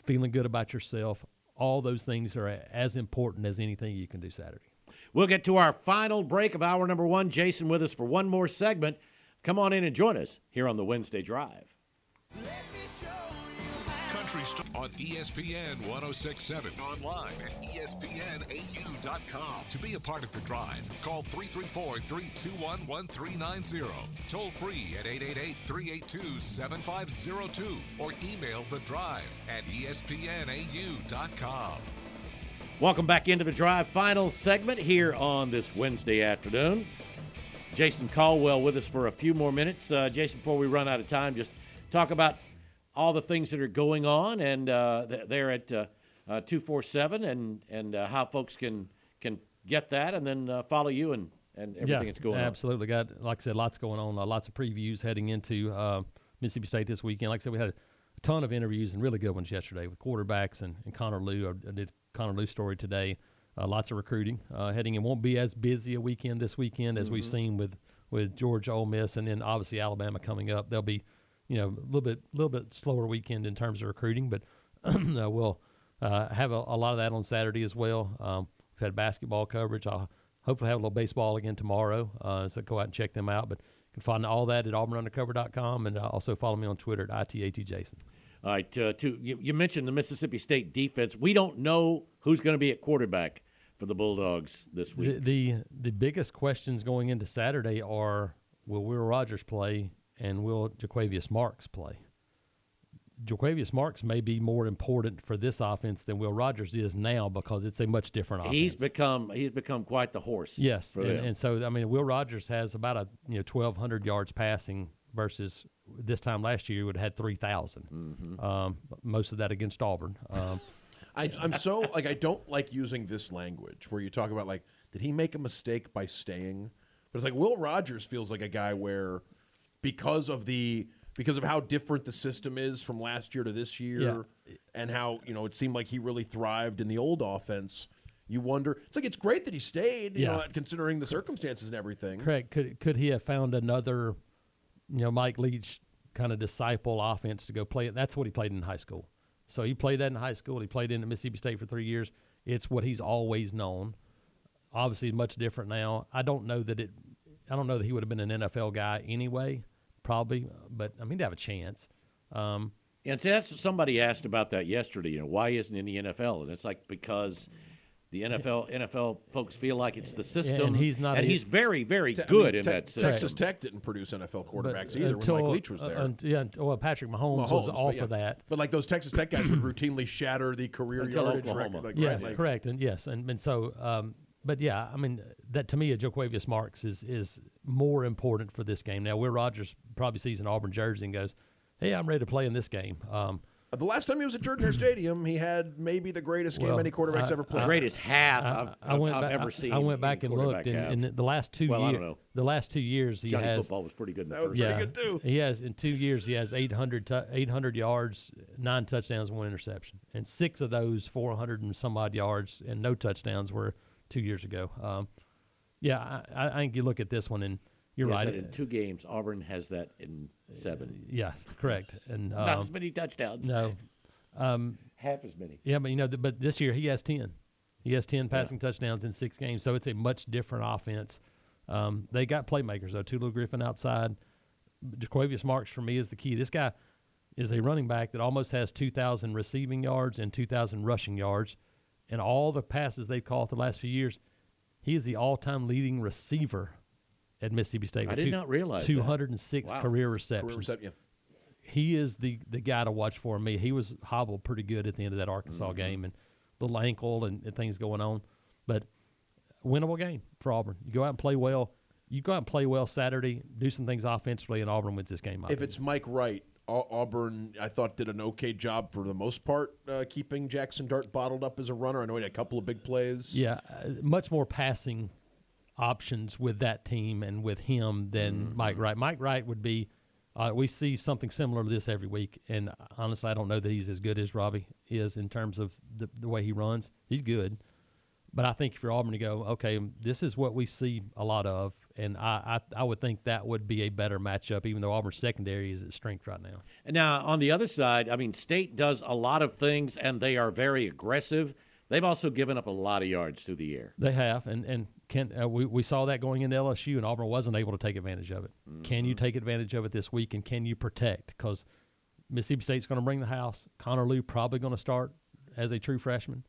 feeling good about yourself. All those things are as important as anything you can do Saturday. We'll get to our final break of hour number 1. Jason with us for one more segment. Come on in and join us here on the Wednesday Drive. Country on ESPN 1067, online at espnau.com. To be a part of the drive, call 334-321-1390. Toll free at 888-382-7502 or email the drive at espnau.com. Welcome back into the drive, final segment here on this Wednesday afternoon. Jason Caldwell with us for a few more minutes. Jason, before we run out of time, just talk about all the things that are going on and there at 247 and how folks can get that and then follow you and everything that's going on. Absolutely. Got, like I said, lots going on, lots of previews heading into Mississippi State this weekend. Like I said, we had a ton of interviews and really good ones yesterday with quarterbacks and Connor Liu. I did Connor Liu's story today. Lots of recruiting heading in. Won't be as busy a weekend this weekend as we've seen with Georgia, Ole Miss, and then obviously Alabama coming up. They'll be, a little bit slower weekend in terms of recruiting, but we'll have a lot of that on Saturday as well. We've had basketball coverage. I'll Hopefully have a little baseball again tomorrow, so go out and check them out. But you can find all that at auburnundercover.com, and also follow me on Twitter at ITATJason. All right, you mentioned the Mississippi State defense. We don't know who's going to be at quarterback for the Bulldogs this week. The biggest questions going into Saturday are, will Will Rogers play and will Jaquavius Marks play? Jaquavius Marks may be more important for this offense than Will Rogers is now, because it's a much different offense. He's become quite the horse. Yes, and so I mean, Will Rogers has about 1,200 yards passing versus this time last year he would have had 3,000. Mm-hmm. Most of that against Auburn. I'm so I don't like using this language where you talk about did he make a mistake by staying? But it's Will Rogers feels like a guy where because of how different the system is from last year to this year, and how it seemed like he really thrived in the old offense, you wonder. It's it's great that he stayed, considering the circumstances and everything. Correct. Could he have found another, Mike Leach kind of disciple offense to go play it? That's what he played in high school. So he played that in high school. He played in at Mississippi State for 3 years. It's what he's always known. Obviously, much different now. I don't know that he would have been an NFL guy anyway. Probably, but I mean, to have a chance. And so somebody asked about that yesterday. Why isn't in the NFL? And it's because the NFL folks feel like it's the system. And he's not. And he's very, very good in that system. Texas Tech didn't produce NFL quarterbacks either when Mike Leach was there. Patrick Mahomes was all for that. But those Texas Tech guys would routinely shatter the career yardage record. Correct. And yes, and so. But, yeah, I mean, that to me, Jaquavius Marks is more important for this game. Now, Will Rogers probably sees an Auburn jersey and goes, hey, I'm ready to play in this game. The last time he was at Jordan-Hare Stadium, he had maybe the greatest game any quarterback's ever played. The greatest half I've ever seen. I went back and looked, and in the last 2 years, I don't know. The last 2 years he Johnny Football was pretty good in the first. That was pretty good, too. He has, in 2 years, he has 800 yards, 9 touchdowns, 1 interception. And 6 of those, 400 and some odd yards and no touchdowns were 2 years ago. I think you look at this one, and you're right. In 2 games, Auburn has that in 7. Yes, correct. And not as many touchdowns. No, half as many. Yeah, but but this year he has 10. He has 10 passing touchdowns in 6 games, so it's a much different offense. They got playmakers though. Tulu Griffin outside. Jaquavius Marks for me is the key. This guy is a running back that almost has 2,000 receiving yards and 2,000 rushing yards. And all the passes they've caught the last few years, he is the all-time leading receiver at Mississippi State. I did not realize 206 that. Wow. Career receptions. He is the guy to watch for me. He was hobbled pretty good at the end of that Arkansas game, and little ankle and things going on. But winnable game for Auburn. You go out and play well. You go out and play well Saturday, do some things offensively, and Auburn wins this game. If it's Mike Wright, Auburn, I thought, did an okay job for the most part keeping Jackson Dart bottled up as a runner. I know he had a couple of big plays. Yeah, much more passing options with that team and with him than Mike Wright. Mike Wright would be we see something similar to this every week, and honestly, I don't know that he's as good as Robbie is in terms of the way he runs. He's good. But I think for Auburn to go, okay, this is what we see a lot of, and I would think that would be a better matchup, even though Auburn's secondary is at strength right now. And now, on the other side, I mean, State does a lot of things, and they are very aggressive. They've also given up a lot of yards through the air. They have, and we saw that going into LSU, and Auburn wasn't able to take advantage of it. Mm-hmm. Can you take advantage of it this week, and can you protect? Because Mississippi State's going to bring the house. Connor Lou probably going to start as a true freshman.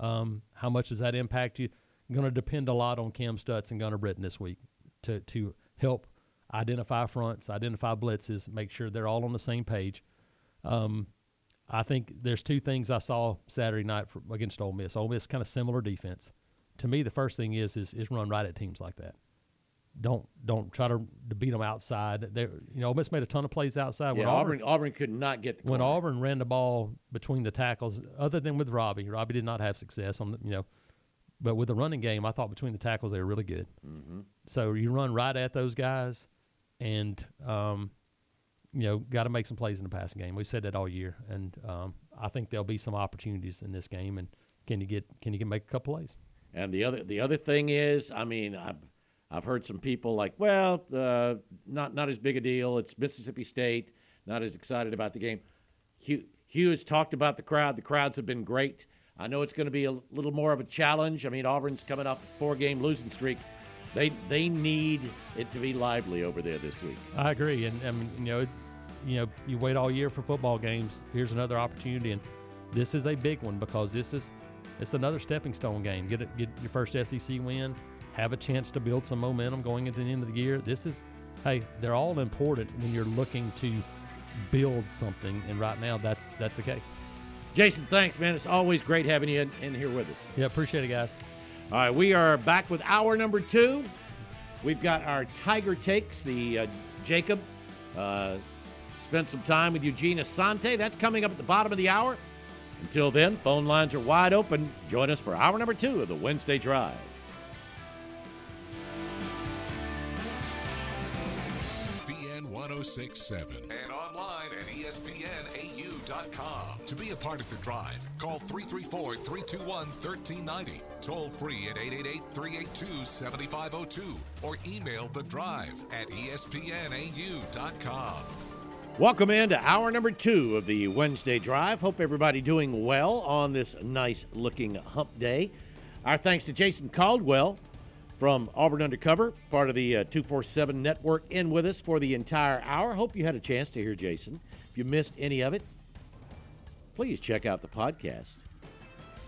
How much does that impact you? Going to depend a lot on Cam Stutz and Gunnar Britton this week to help identify fronts, identify blitzes, make sure they're all on the same page. I think there's 2 things I saw Saturday night against Ole Miss. Ole Miss kind of similar defense. To me, the first thing is run right at teams like that. Don't try to beat them outside. Ole Miss made a ton of plays outside. Yeah, Auburn could not get the corner. When Auburn ran the ball between the tackles, other than with Robbie did not have success on but with the running game, I thought between the tackles they were really good. Mm-hmm. So you run right at those guys, and got to make some plays in the passing game. We've said that all year, and I think there'll be some opportunities in this game. And can you make a couple plays? And the other thing is, I've heard some people not as big a deal. It's Mississippi State, not as excited about the game. Hugh has talked about the crowd. The crowds have been great. I know it's going to be a little more of a challenge. I mean, Auburn's coming off a four-game losing streak. They need it to be lively over there this week. I agree, and I mean, you wait all year for football games. Here's another opportunity, and this is a big one because it's another stepping stone game. Get your first SEC win, have a chance to build some momentum going into the end of the year. This is, hey, they're all important when you're looking to build something, and right now that's the case. Jason, thanks, man. It's always great having you in here with us. Yeah, appreciate it, guys. All right, we are back with hour number 2. We've got our Tiger Takes. The Jacob spent some time with Eugene Asante. That's coming up at the bottom of the hour. Until then, phone lines are wide open. Join us for hour number 2 of the Wednesday Drive. ESPN 1067 and online at espnau.com. To be a part of the drive, call 334-321-1390, toll free at 888-382-7502, or email the drive at espnau.com. Welcome into hour number 2 of the Wednesday Drive. Hope everybody doing well on this nice-looking hump day. Our thanks to Jason Caldwell from Auburn Undercover, part of the 247 network, in with us for the entire hour. Hope you had a chance to hear Jason. If you missed any of it, please check out the podcast.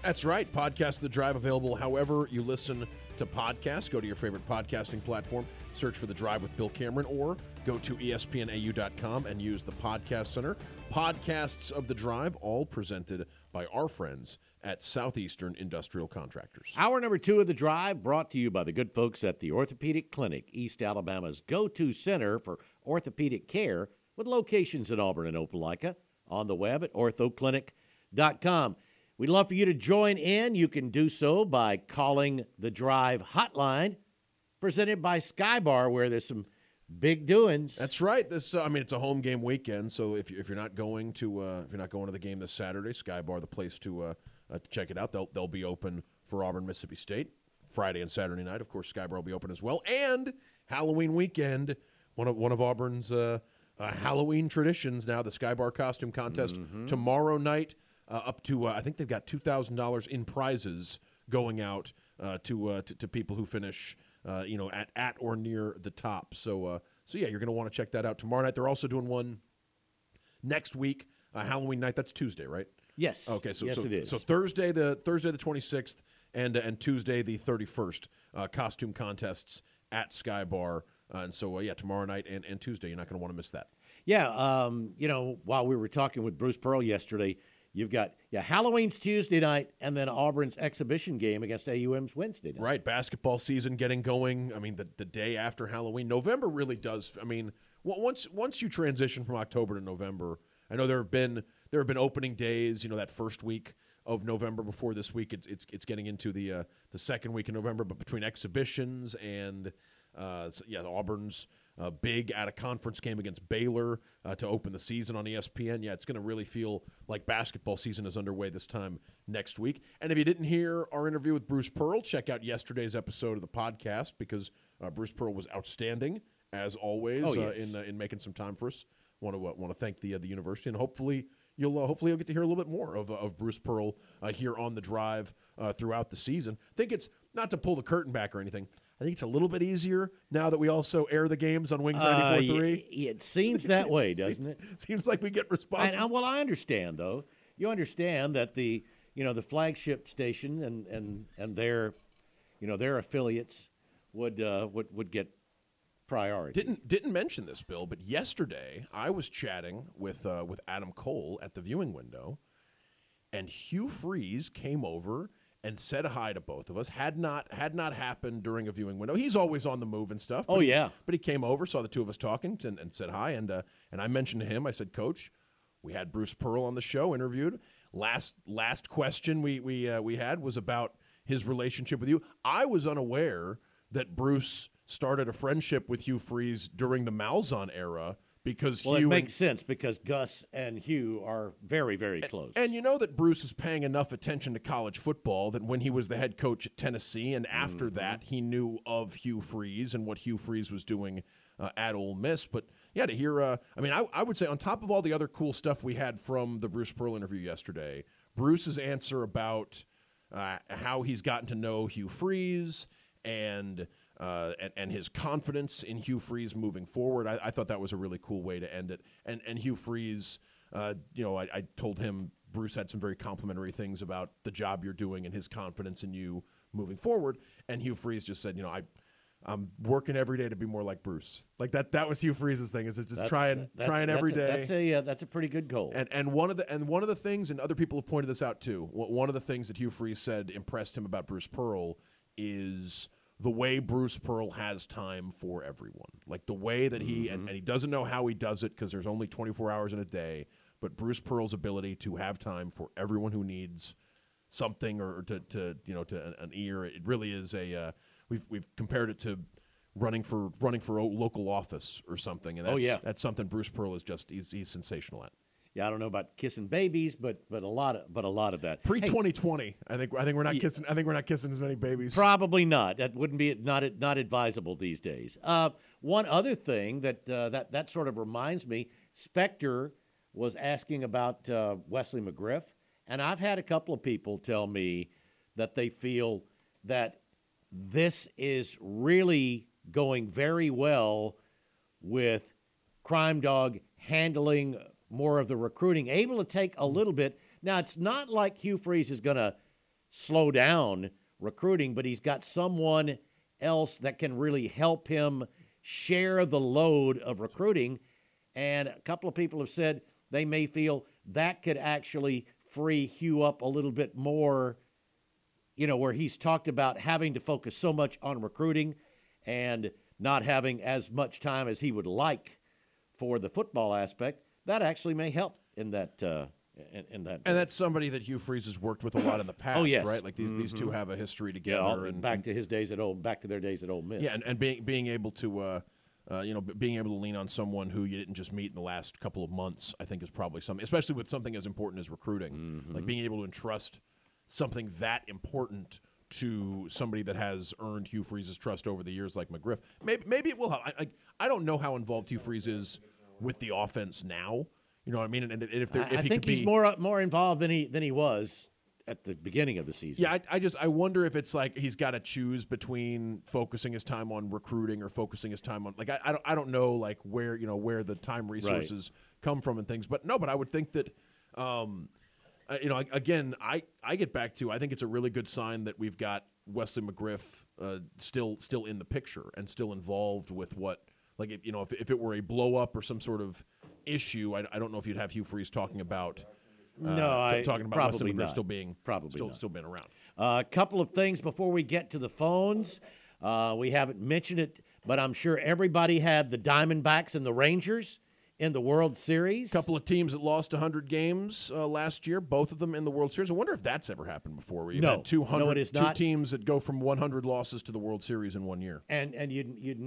That's right. Podcast The Drive, available however you listen to podcasts. Go to your favorite podcasting platform, search for The Drive with Bill Cameron, or go to espnau.com and use the Podcast Center. Podcasts of The Drive, all presented by our friends at Southeastern Industrial Contractors. Hour number 2 of The Drive, brought to you by the good folks at the Orthopedic Clinic, East Alabama's go-to center for orthopedic care, with locations in Auburn and Opelika, on the web at orthoclinic.com. We'd love for you to join in. You can do so by calling the Drive hotline, presented by Skybar, where there's some big doings. That's right. This it's a home game weekend, so if you're not going to the game this Saturday, Skybar, the place to check it out. They'll be open for Auburn, Mississippi State Friday and Saturday night. Of course, Skybar will be open as well. And Halloween weekend, one of Auburn's Halloween traditions now, the Skybar costume contest tomorrow night. Up to I think they've got $2,000 in prizes going out to people who finish at or near the top. So yeah, you're going to want to check that out tomorrow night. They're also doing one next week, Halloween night. That's Tuesday, right? Yes. Okay. So it is. So Thursday the 26th and Tuesday the 31st, costume contests at Skybar. And so tomorrow night and Tuesday, you're not going to want to miss that. Yeah, while we were talking with Bruce Pearl yesterday, you've got Halloween's Tuesday night and then Auburn's exhibition game against AUM's Wednesday night. Right, basketball season getting going. I mean, the day after Halloween. November really does. I mean, once you transition from October to November, I know there have been opening days, that first week of November before this week. It's getting into the second week in November, but between exhibitions and Auburn's big out-of-conference game against Baylor to open the season on ESPN. Yeah, it's going to really feel like basketball season is underway this time next week. And if you didn't hear our interview with Bruce Pearl, check out yesterday's episode of the podcast because Bruce Pearl was outstanding, as always, in making some time for us. Want to thank the university, and hopefully you'll get to hear a little bit more of Bruce Pearl here on The Drive throughout the season. I think it's, not to pull the curtain back or anything, I think it's a little bit easier now that we also air the games on Wings 94.3. It seems that way, doesn't it? Seems like we get responses. And, I understand, though. You understand that the flagship station and their affiliates would get priority. Didn't mention this, Bill, but yesterday I was chatting with Adam Cole at the viewing window, and Hugh Freeze came over and said hi to both of us. Had not happened during a viewing window. He's always on the move and stuff. But he came over, saw the two of us talking, and said hi. And I mentioned to him, I said, Coach, we had Bruce Pearl on the show, interviewed. Last question we had was about his relationship with you. I was unaware that Bruce started a friendship with Hugh Freeze during the Malzahn era. Because it makes sense because Gus and Hugh are very, very close. And you know that Bruce is paying enough attention to college football that when he was the head coach at Tennessee and after that, he knew of Hugh Freeze and what Hugh Freeze was doing at Ole Miss. But, yeah, to hear I would say on top of all the other cool stuff we had from the Bruce Pearl interview yesterday, Bruce's answer about how he's gotten to know Hugh Freeze and his confidence in Hugh Freeze moving forward. I thought that was a really cool way to end it. And Hugh Freeze, I told him Bruce had some very complimentary things about the job you're doing and his confidence in you moving forward. And Hugh Freeze just said, I'm working every day to be more like Bruce. Like that was Hugh Freeze's thing, is it's just trying every day. That's a pretty good goal. And one of the things, and other people have pointed this out too, one of the things that Hugh Freeze said impressed him about Bruce Pearl is the way Bruce Pearl has time for everyone. Like the way that he, and he doesn't know how he does it because there's only 24 hours in a day, but Bruce Pearl's ability to have time for everyone who needs something or to an ear, it really is a. We've compared it to running for local office or something, and that's something Bruce Pearl is just he's sensational at. Yeah, I don't know about kissing babies, but a lot of that pre-2020. I think we're not kissing. I think we're not kissing as many babies. Probably not. That wouldn't be not advisable these days. One other thing that sort of reminds me, Spector was asking about Wesley McGriff, and I've had a couple of people tell me that they feel that this is really going very well with Crime Dog handling more of the recruiting, able to take a little bit. Now, it's not like Hugh Freeze is going to slow down recruiting, but he's got someone else that can really help him share the load of recruiting. And a couple of people have said they may feel that could actually free Hugh up a little bit more, where he's talked about having to focus so much on recruiting and not having as much time as he would like for the football aspect. That actually may help in that. And that's somebody that Hugh Freeze has worked with a lot in the past, right? Like these two have a history together. Yeah, back to their days at Ole Miss. Yeah, and being able to, being able to lean on someone who you didn't just meet in the last couple of months, I think is probably something, especially with something as important as recruiting, like being able to entrust something that important to somebody that has earned Hugh Freeze's trust over the years, like McGriff. Maybe it will help. I don't know how involved Hugh Freeze is with the offense now. You know what I mean? And I think he's more involved than he was at the beginning of the season. Yeah, I wonder if it's like he's got to choose between focusing his time on recruiting or focusing his time on, like, I don't know, like, where where the time resources come from and things. But I would think that. I get back to, I think it's a really good sign that we've got Wesley McGriff still in the picture and still involved with what, like, if it were a blow-up or some sort of issue, I don't know if you'd have Hugh Freeze talking about Wesley McGriff still being around. A couple of things before we get to the phones. We haven't mentioned it, but I'm sure everybody had the Diamondbacks and the Rangers in the World Series. A couple of teams that lost 100 games last year, both of them in the World Series. I wonder if that's ever happened before, where you've had 200, no, it is not. Two teams that go from 100 losses to the World Series in 1 year. And you've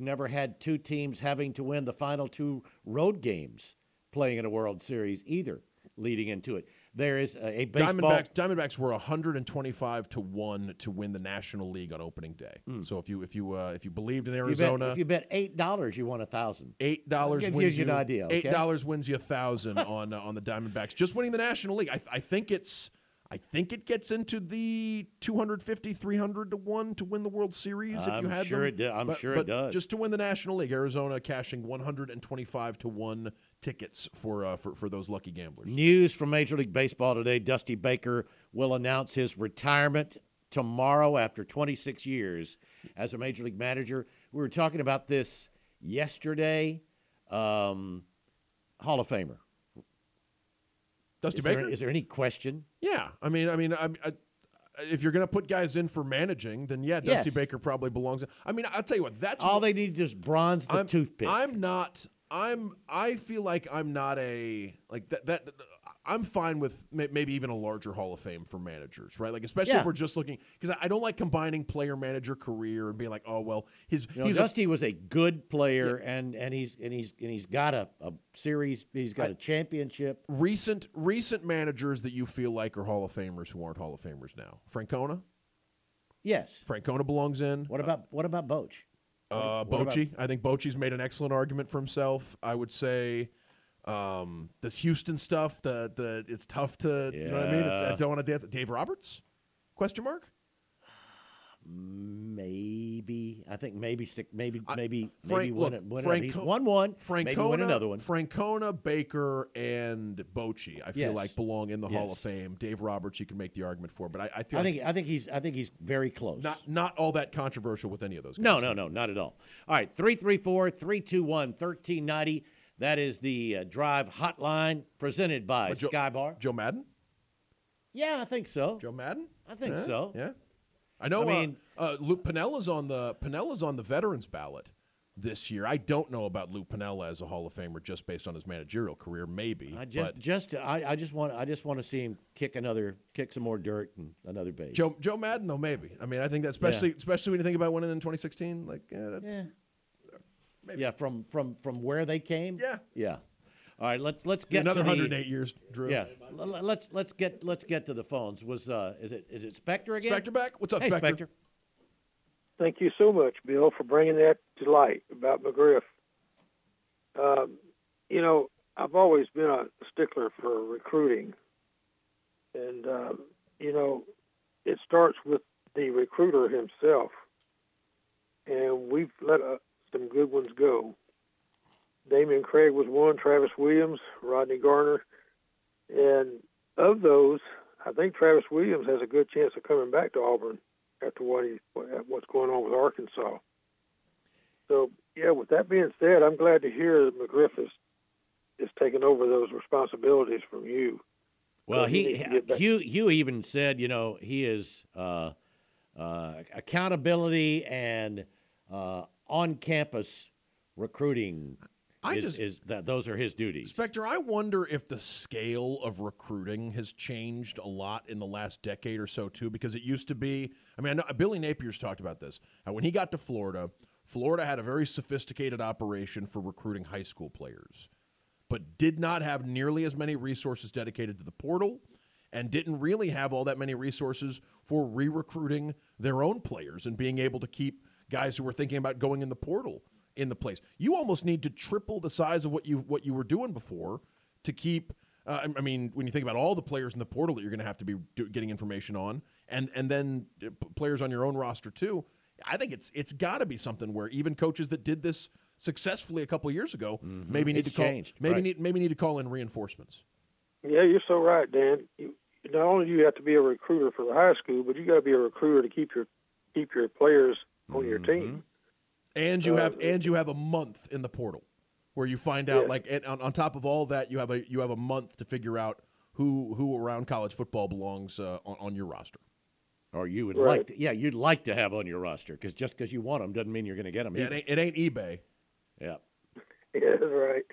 never had two teams having to win the final two road games playing in a World Series either, leading into it. There is a baseball. Diamondbacks were 125-1 to win the National League on opening day. So if you believed in Arizona, if you bet $8, you won $1,000. $8 gives you an idea. Okay? $8 wins you $1,000 on the Diamondbacks just winning the National League. I think it gets into the 250, 300-1 to win the World Series. I'm sure it does. Just to win the National League, Arizona cashing 125-1. Tickets for those lucky gamblers. News from Major League Baseball today. Dusty Baker will announce his retirement tomorrow after 26 years as a Major League manager. We were talking about this yesterday. Hall of Famer. Dusty Baker? Is there any question? Yeah. I mean, if you're going to put guys in for managing, then Dusty Baker probably belongs. I mean, I'll tell you what. That's all they need is bronze the toothpick. I feel like I'm not a like that. That I'm fine with maybe even a larger Hall of Fame for managers, right? Like especially if we're just looking, because I don't like combining player manager career and being like, oh well, Dusty was a good player and he's got a series, he's got a championship. Recent managers that you feel like are Hall of Famers who aren't Hall of Famers now, Francona. Yes, Francona belongs in. What about Boche? Bochy. I think Bochy's made an excellent argument for himself. I would say This Houston stuff, the it's tough to, you know what I mean? It's, I don't want to dance. Dave Roberts? Question mark? Maybe. I think maybe stick. Maybe win it. He's won one. Maybe win another one. Francona, Baker, and Bochy, I feel like belong in the Hall of Fame. Dave Roberts, you can make the argument for, but I feel I think he's very close. Not all that controversial with any of those guys. No, not at all. All right, 334-321-1390. That is the Drive Hotline presented by Skybar. Joe Madden? Yeah, I think so. Joe Madden? I think so. Yeah. I know. I mean, Luke Pinella's on the veterans ballot this year. I don't know about Luke Piniella as a Hall of Famer just based on his managerial career. Maybe. I just want to see him kick some more dirt and another base. Joe Madden though, maybe. I mean, I think that especially when you think about winning in 2016, like that's. Yeah. Maybe. Yeah, from where they came. Yeah. Yeah. All right, let's get another 108 years, Drew. Yeah, let's get to the phones. Is it Spectre again? Spectre back. What's up, hey, Spectre? Thank you so much, Bill, for bringing that to light about McGriff. You know, I've always been a stickler for recruiting, and you know, it starts with the recruiter himself, and we've let some good ones go. Damian Craig was one, Travis Williams, Rodney Garner. And of those, I think Travis Williams has a good chance of coming back to Auburn after what's going on with Arkansas. So, yeah, with that being said, I'm glad to hear that McGriff is taking over those responsibilities from you. Well, Hugh even said, you know, he is accountability and on-campus recruiting those are his duties. Spectre, I wonder if the scale of recruiting has changed a lot in the last decade or so, too, because it used to be, I mean, I know Billy Napier's talked about this. When he got to Florida, Florida had a very sophisticated operation for recruiting high school players, but did not have nearly as many resources dedicated to the portal and didn't really have all that many resources for re-recruiting their own players and being able to keep guys who were thinking about going in the portal in the place. You almost need to triple the size of what you were doing before to keep. I mean, when you think about all the players in the portal that you're going to have to be getting information on, and then players on your own roster too. I think it's got to be something where even coaches that did this successfully a couple of years ago need to call in reinforcements. Yeah, you're so right, Dan. Not only do you have to be a recruiter for the high school, but you got to be a recruiter to keep your players on your team. And you have a month in the portal where you find out on top of all that you have a month to figure out who around college football belongs on your roster. Or you would you'd like to have on your roster, because just because you want them doesn't mean you're going to get them. Yeah, it ain't eBay. Yeah. Yeah, right.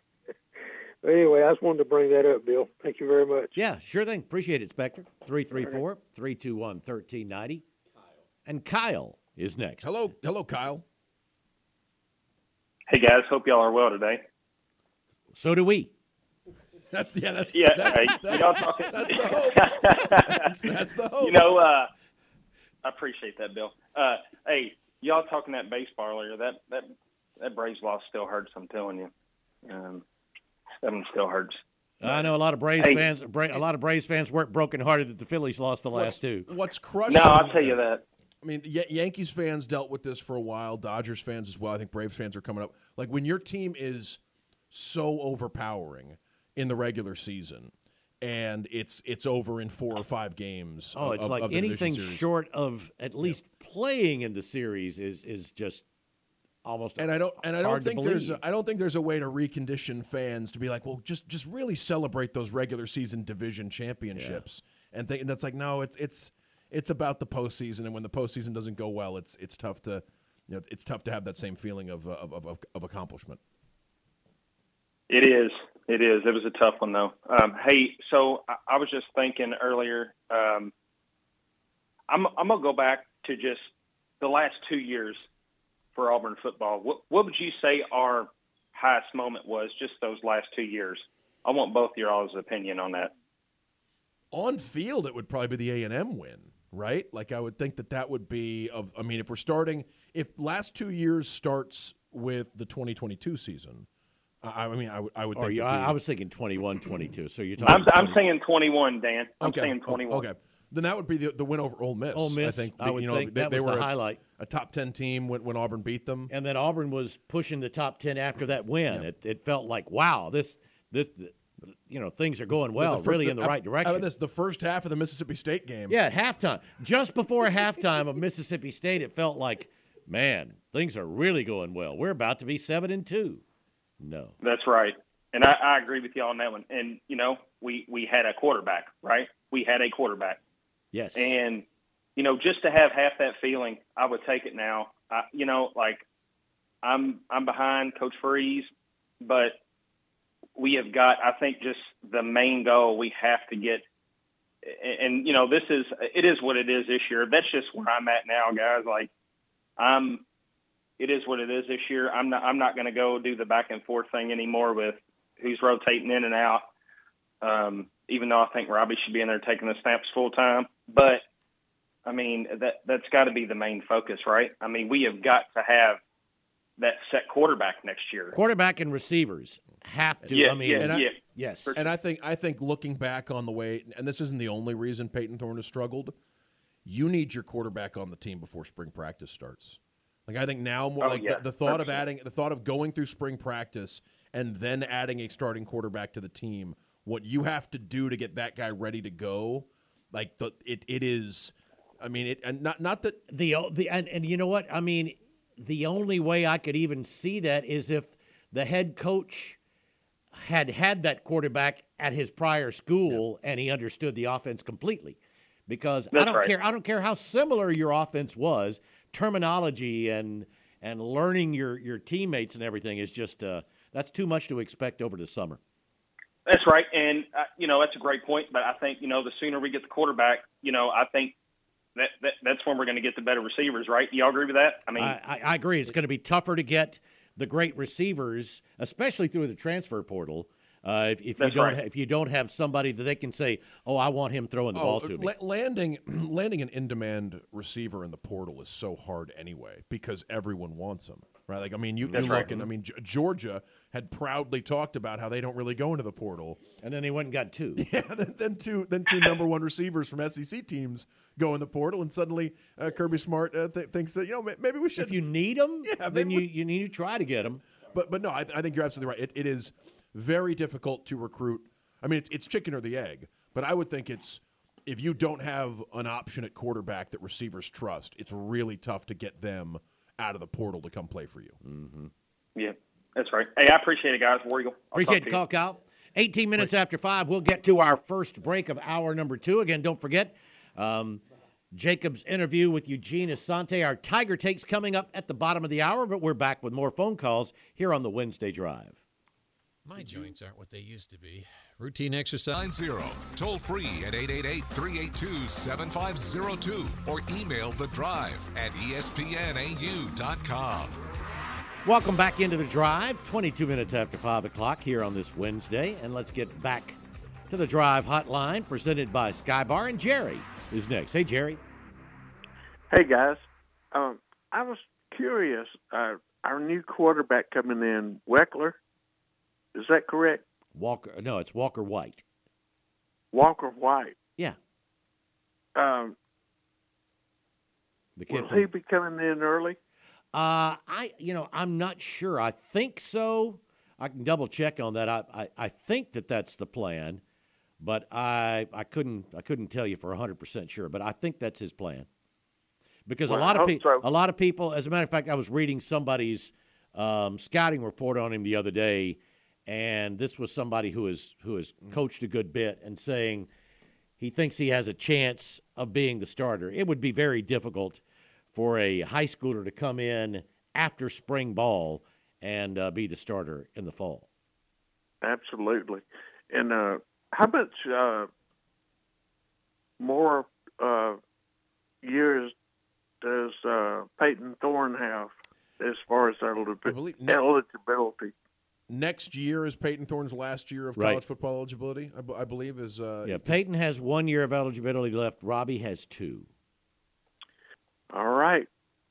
But anyway, I just wanted to bring that up, Bill. Thank you very much. Yeah, sure thing. Appreciate it, Spectre. 334-321-1390. And Kyle is next. Hello, Kyle. Hey guys, hope y'all are well today. So do we. That's the hope. that's the hope. You know, I appreciate that, Bill. Hey, y'all talking that baseball earlier. That Braves loss still hurts. I'm telling you, that one still hurts. I know a lot of Braves fans. A lot of Braves fans weren't brokenhearted that the Phillies lost the last two. What's crushing? No, I'll tell you that. I mean, Yankees fans dealt with this for a while. Dodgers fans as well. I think Braves fans are coming up. Like, when your team is so overpowering in the regular season and it's over in 4 or 5 games. Oh, it's like anything short of at least playing in the series is just almost hard to believe. I don't think there's a way to recondition fans to be like, well, just really celebrate those regular season division championships and that's like, no, it's about the postseason, and when the postseason doesn't go well, it's tough to, you know, it's tough to have that same feeling of accomplishment. It is. It was a tough one though. Hey, so I was just thinking earlier. I'm gonna go back to just the last 2 years for Auburn football. What would you say our highest moment was? Just those last 2 years. I want both your all's opinion on that. On field, it would probably be the A&M win. Right? Like, I would think that would be of, I mean, if last 2 years starts with the 2022 season, I would think. I was thinking 21, 22. So you're talking. I'm saying 21, Dan. I'm saying 21. Okay. Then that would be the win over Ole Miss. Ole Miss, I think. I would think that was the highlight. A top 10 team when Auburn beat them. And then Auburn was pushing the top 10 after that win. Yeah. It felt like, wow, this things are going well, in the right direction. The first half of the Mississippi State game. Yeah, at halftime. Just before halftime of Mississippi State, it felt like, man, things are really going well. We're about to be 7-2. No. That's right. And I agree with you on that one. And, we had a quarterback, right? We had a quarterback. Yes. And, just to have half that feeling, I would take it now. I'm behind Coach Freeze, but we have got, I think, just the main goal we have to get. And, it is what it is this year. That's just where I'm at now, guys. Like, it is what it is this year. I'm not going to go do the back and forth thing anymore with who's rotating in and out. Even though I think Robbie should be in there taking the snaps full time. But, that's got to be the main focus, right? I mean, we have got to have that set quarterback next year. Quarterback and receivers have to. Yes. And I think looking back on the way, and this isn't the only reason Peyton Thorne has struggled, you need your quarterback on the team before spring practice starts. Like, I think now, the thought 100%. Of adding, the thought of going through spring practice and then adding a starting quarterback to the team, what you have to do to get that guy ready to go, like it is. I mean, it and not that the and you know what I mean. The only way I could even see that is if the head coach had that quarterback at his prior school and he understood the offense completely. Because I don't care how similar your offense was. Terminology and learning your teammates and everything is just that's too much to expect over the summer. That's right, and, that's a great point, but I think, the sooner we get the quarterback, I think that's when we're going to get the better receivers, right? Do y'all agree with that? I mean, I agree. It's going to be tougher to get the great receivers, especially through the transfer portal, if you don't have somebody that they can say, oh, I want him throwing the ball to me. Landing an in-demand receiver in the portal is so hard anyway because everyone wants him, right? Like, I mean, Georgia had proudly talked about how they don't really go into the portal. And then they went and got two. Yeah, then two number one receivers from SEC teams go in the portal, and suddenly Kirby Smart thinks that, maybe we should. If you need them, you need to try to get them. But no, I think you're absolutely right. It is very difficult to recruit. I mean, it's chicken or the egg, but I would think it's, if you don't have an option at quarterback that receivers trust, it's really tough to get them out of the portal to come play for you. Mm-hmm. Yeah. That's right. Hey, I appreciate it, guys. War Eagle. Appreciate the call, Kyle. 18 minutes after 5, we'll get to our first break of hour number 2. Again, don't forget Jacob's interview with Eugene Asante. Our Tiger Takes coming up at the bottom of the hour, but we're back with more phone calls here on the Wednesday Drive. My joints aren't what they used to be. Routine exercise. 90, toll free at 888-382-7502 or email The Drive at espnau.com. Welcome back into The Drive, 22 minutes after 5 o'clock here on this Wednesday. And let's get back to The Drive hotline presented by Skybar. And Jerry is next. Hey, Jerry. Hey, guys. I was curious, our new quarterback coming in, Weckler, is that correct? Walker. No, it's Walker White. Walker White. Yeah. Will he be coming in early? I'm not sure. I think so. I can double check on that. I think that's the plan, but I couldn't tell you for 100% sure. But I think that's his plan, because a lot of people. As a matter of fact, I was reading somebody's scouting report on him the other day, and this was somebody who has coached a good bit and saying he thinks he has a chance of being the starter. It would be very difficult for a high schooler to come in after spring ball and be the starter in the fall. Absolutely. And how much more years does Peyton Thorne have as far as eligibility? Next year is Peyton Thorne's last year of college football eligibility, I believe. Peyton has 1 year of eligibility left. Robbie has 2. All right.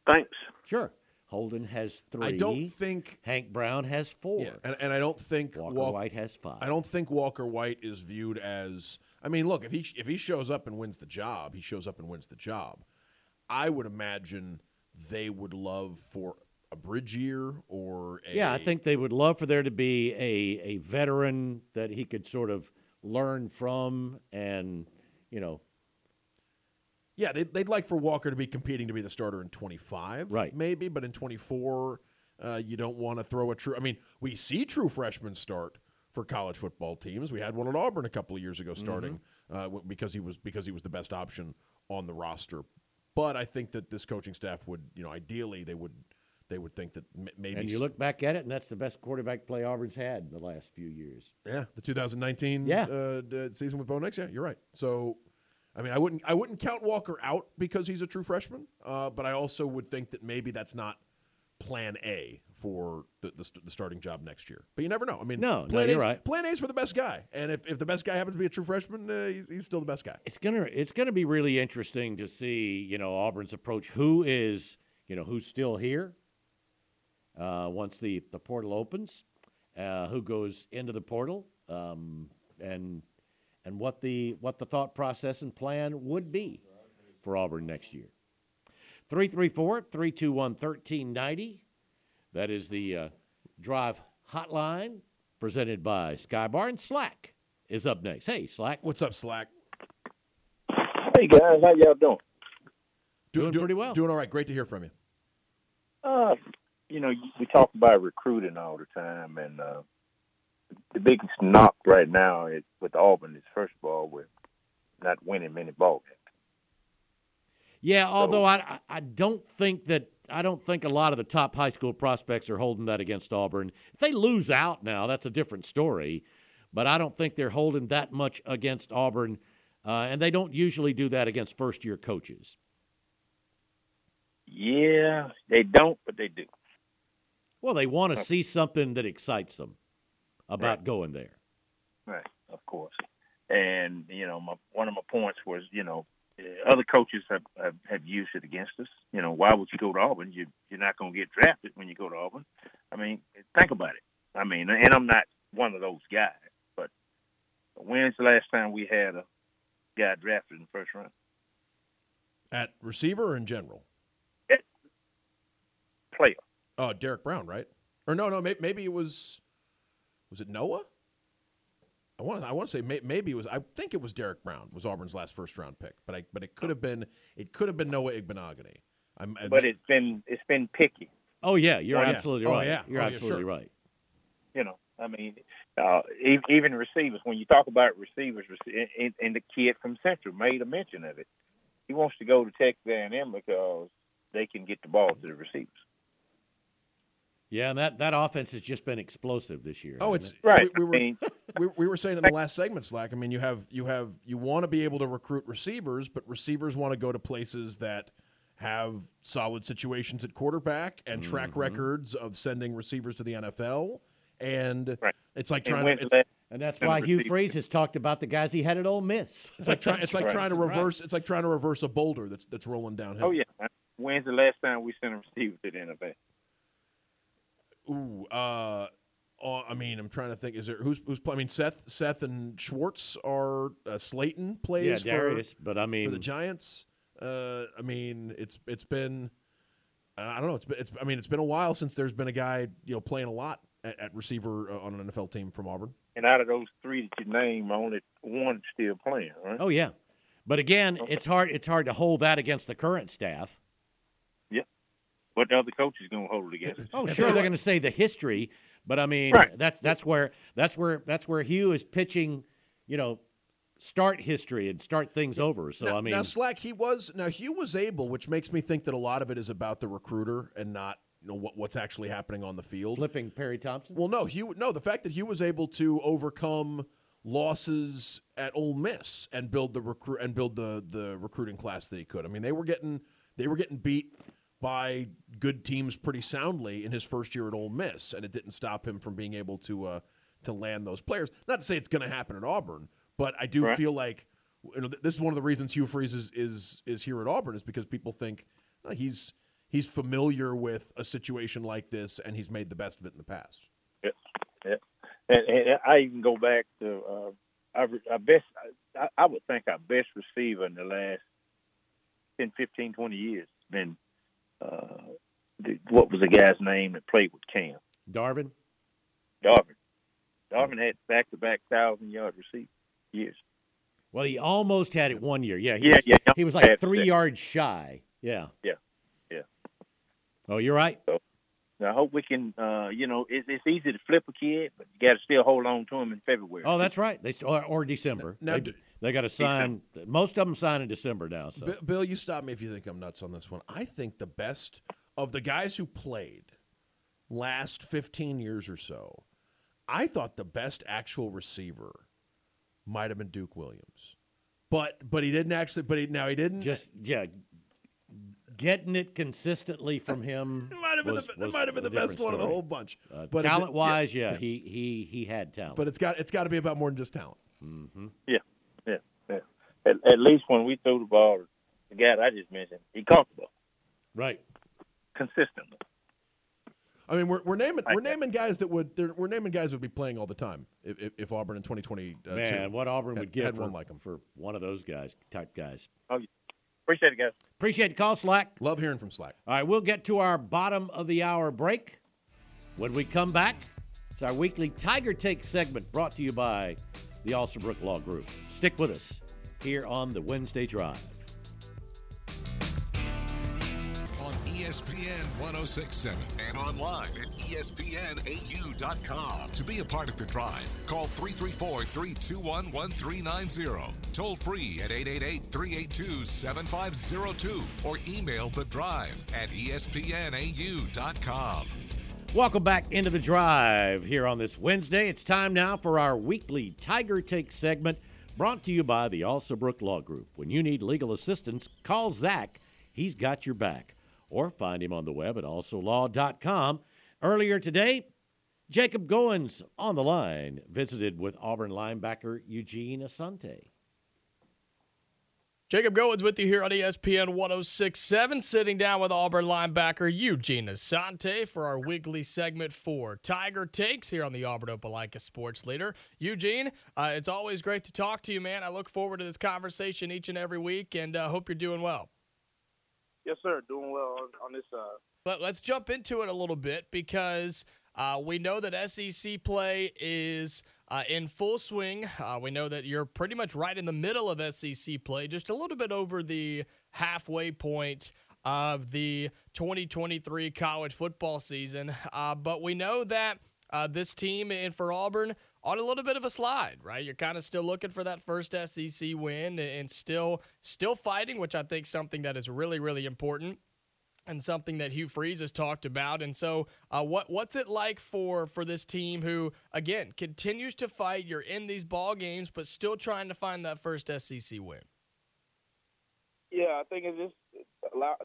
Thanks. Sure. Holden has 3. I don't think Hank Brown has 4. Yeah, and I don't think Walker White has 5. I don't think Walker White is viewed as. I mean, look, if he shows up and wins the job, he shows up and wins the job. I would imagine they would love for a Bridgier or a. Yeah, I think they would love for there to be a veteran that he could sort of learn from and, you know. Yeah, they'd like for Walker to be competing to be the starter in 25, right? Maybe, but in 24, you don't want to throw a true. I mean, we see true freshmen start for college football teams. We had one at Auburn a couple of years ago, starting because he was the best option on the roster. But I think that this coaching staff would, you know, ideally they would think that maybe. And you look back at it, and that's the best quarterback play Auburn's had in the last few years. Yeah, the 2019 season with Bo Nix. Yeah, you're right. So. I mean, I wouldn't count Walker out because he's a true freshman, but I also would think that maybe that's not plan A for the starting job next year. But you never know. I mean, no, you're right. Plan A is for the best guy, and if the best guy happens to be a true freshman, he's still the best guy. It's gonna be really interesting to see, you know, Auburn's approach. Who is, you know, who's still here once the portal opens, who goes into the portal, and what the thought process and plan would be for Auburn next year. 334-321-1390. That is the Drive Hotline presented by Skybar. And Slack is up next. Hey, Slack. What's up, Slack? Hey, guys. How y'all doing? Doing pretty well. Doing all right. Great to hear from you. You know, we talk about recruiting all the time, and the biggest knock right now is with Auburn is, first of all, we're not winning many ball games. Yeah, so, although I don't think a lot of the top high school prospects are holding that against Auburn. If they lose out now, that's a different story. But I don't think they're holding that much against Auburn, and they don't usually do that against first-year coaches. Yeah, they don't, but they do. Well, they want to see something that excites them about going there. Right, of course. And, you know, one of my points was, you know, other coaches have used it against us. You know, why would you go to Auburn? You're not going to get drafted when you go to Auburn. I mean, think about it. I mean, and I'm not one of those guys, but when's the last time we had a guy drafted in the first round? At receiver or in general? Player. Oh, Derek Brown, right? Or no, maybe it was... Was it Noah? I want to say maybe it was. I think it was Derek Brown was Auburn's last first round pick, but it could have been Noah Igbenogany. But it's been picky. Oh yeah, you're absolutely right. Oh, yeah. You're absolutely right. You know, I mean, even receivers. When you talk about receivers, and the kid from Central made a mention of it. He wants to go to Texas A&M because they can get the ball to the receivers. Yeah, and that offense has just been explosive this year. Oh, it's right. We were saying in the last segment, Slack. I mean, you want to be able to recruit receivers, but receivers want to go to places that have solid situations at quarterback and track records of sending receivers to the NFL. And it's like trying to. And that's why Hugh Freeze has talked about the guys he had at Ole Miss. It's like It's like trying to reverse a boulder that's rolling downhill. Oh yeah. When's the last time we sent a receiver to the NFL? Ooh, I mean, I'm trying to think. Is there who's playing? I mean, Seth and Schwartz are Slayton plays Darius, but I mean for the Giants. I mean, it's been I don't know. It's been a while since there's been a guy playing a lot at receiver on an NFL team from Auburn. And out of those three that you name, only one still playing, right? Oh yeah, but again, it's hard to hold that against the current staff. But the other coach is going to hold it against us. Oh, sure, they're going to say the history, but I mean, that's where Hugh is pitching, start history and start things over. So I mean, now Slack, Hugh was able, which makes me think that a lot of it is about the recruiter and not what's actually happening on the field. Flipping Perry Thompson. Well, no, the fact that Hugh was able to overcome losses at Ole Miss and build the recruiting class that he could. I mean, they were getting beat by good teams pretty soundly in his first year at Ole Miss, and it didn't stop him from being able to land those players. Not to say it's going to happen at Auburn, but I do feel like this is one of the reasons Hugh Freeze is here at Auburn is because people think he's familiar with a situation like this, and he's made the best of it in the past. Yeah, yeah. And I even go back to I would think our best receiver in the last 10, 15, 20 years has been what was the guy's name that played with Cam? Darvin. Darvin had back-to-back 1,000-yard receiver years. Well, he almost had it one year. Yeah, he was like 3 yards shy. Yeah. Oh, you're right. So, I hope we can, it's easy to flip a kid, but you got to still hold on to him in February. Oh, that's right. They or December. No, they got to sign. Most of them sign in December now. So, Bill, you stop me if you think I'm nuts on this one. I think the best of the guys who played last 15 years or so, I thought the best actual receiver might have been Duke Williams, but he didn't actually. Getting it consistently from him. It might have been the best one of the whole bunch. But talent-wise, he had talent. But it's got to be about more than just talent. Mm-hmm. Yeah. At least when we threw the ball, the guy I just mentioned, he caught the ball. Right. Consistently. I mean, we're naming guys that would be playing all the time if Auburn in 2020. What Auburn would get one like him for one of those guys type guys. Oh, yeah. Appreciate it, guys. Appreciate the call, Slack. Love hearing from Slack. All right, we'll get to our bottom of the hour break. When we come back, it's our weekly Tiger Take segment brought to you by the Alsterbrook Law Group. Stick with us here on the Wednesday Drive. On ESPN 1067 and online at espnau.com. To be a part of the drive, call 334-321-1390. Toll free at 888-382-7502 or email the drive at espnau.com. Welcome back into the drive here on this Wednesday. It's time now for our weekly Tiger Take segment brought to you by the Alsterbrook Law Group. When you need legal assistance, call Zach. He's got your back. Or find him on the web at alsolaw.com. Earlier today, Jacob Goins on the line visited with Auburn linebacker Eugene Asante. Jacob Goins with you here on ESPN 1067, sitting down with Auburn linebacker Eugene Asante for our weekly segment for Tiger Takes here on the Auburn Opelika Sports Leader. Eugene, it's always great to talk to you, man. I look forward to this conversation each and every week, and hope you're doing well. Yes, sir. Doing well on this side. But let's jump into it a little bit because we know that SEC play is in full swing. We know that you're pretty much right in the middle of SEC play, just a little bit over the halfway point of the 2023 college football season. But we know that this team and for Auburn on a little bit of a slide, right? You're kind of still looking for that first SEC win and still fighting, which I think is something that is really, really important and something that Hugh Freeze has talked about. And so what's it like for this team who, again, continues to fight? You're in these ball games, but still trying to find that first SEC win. Yeah, I think it just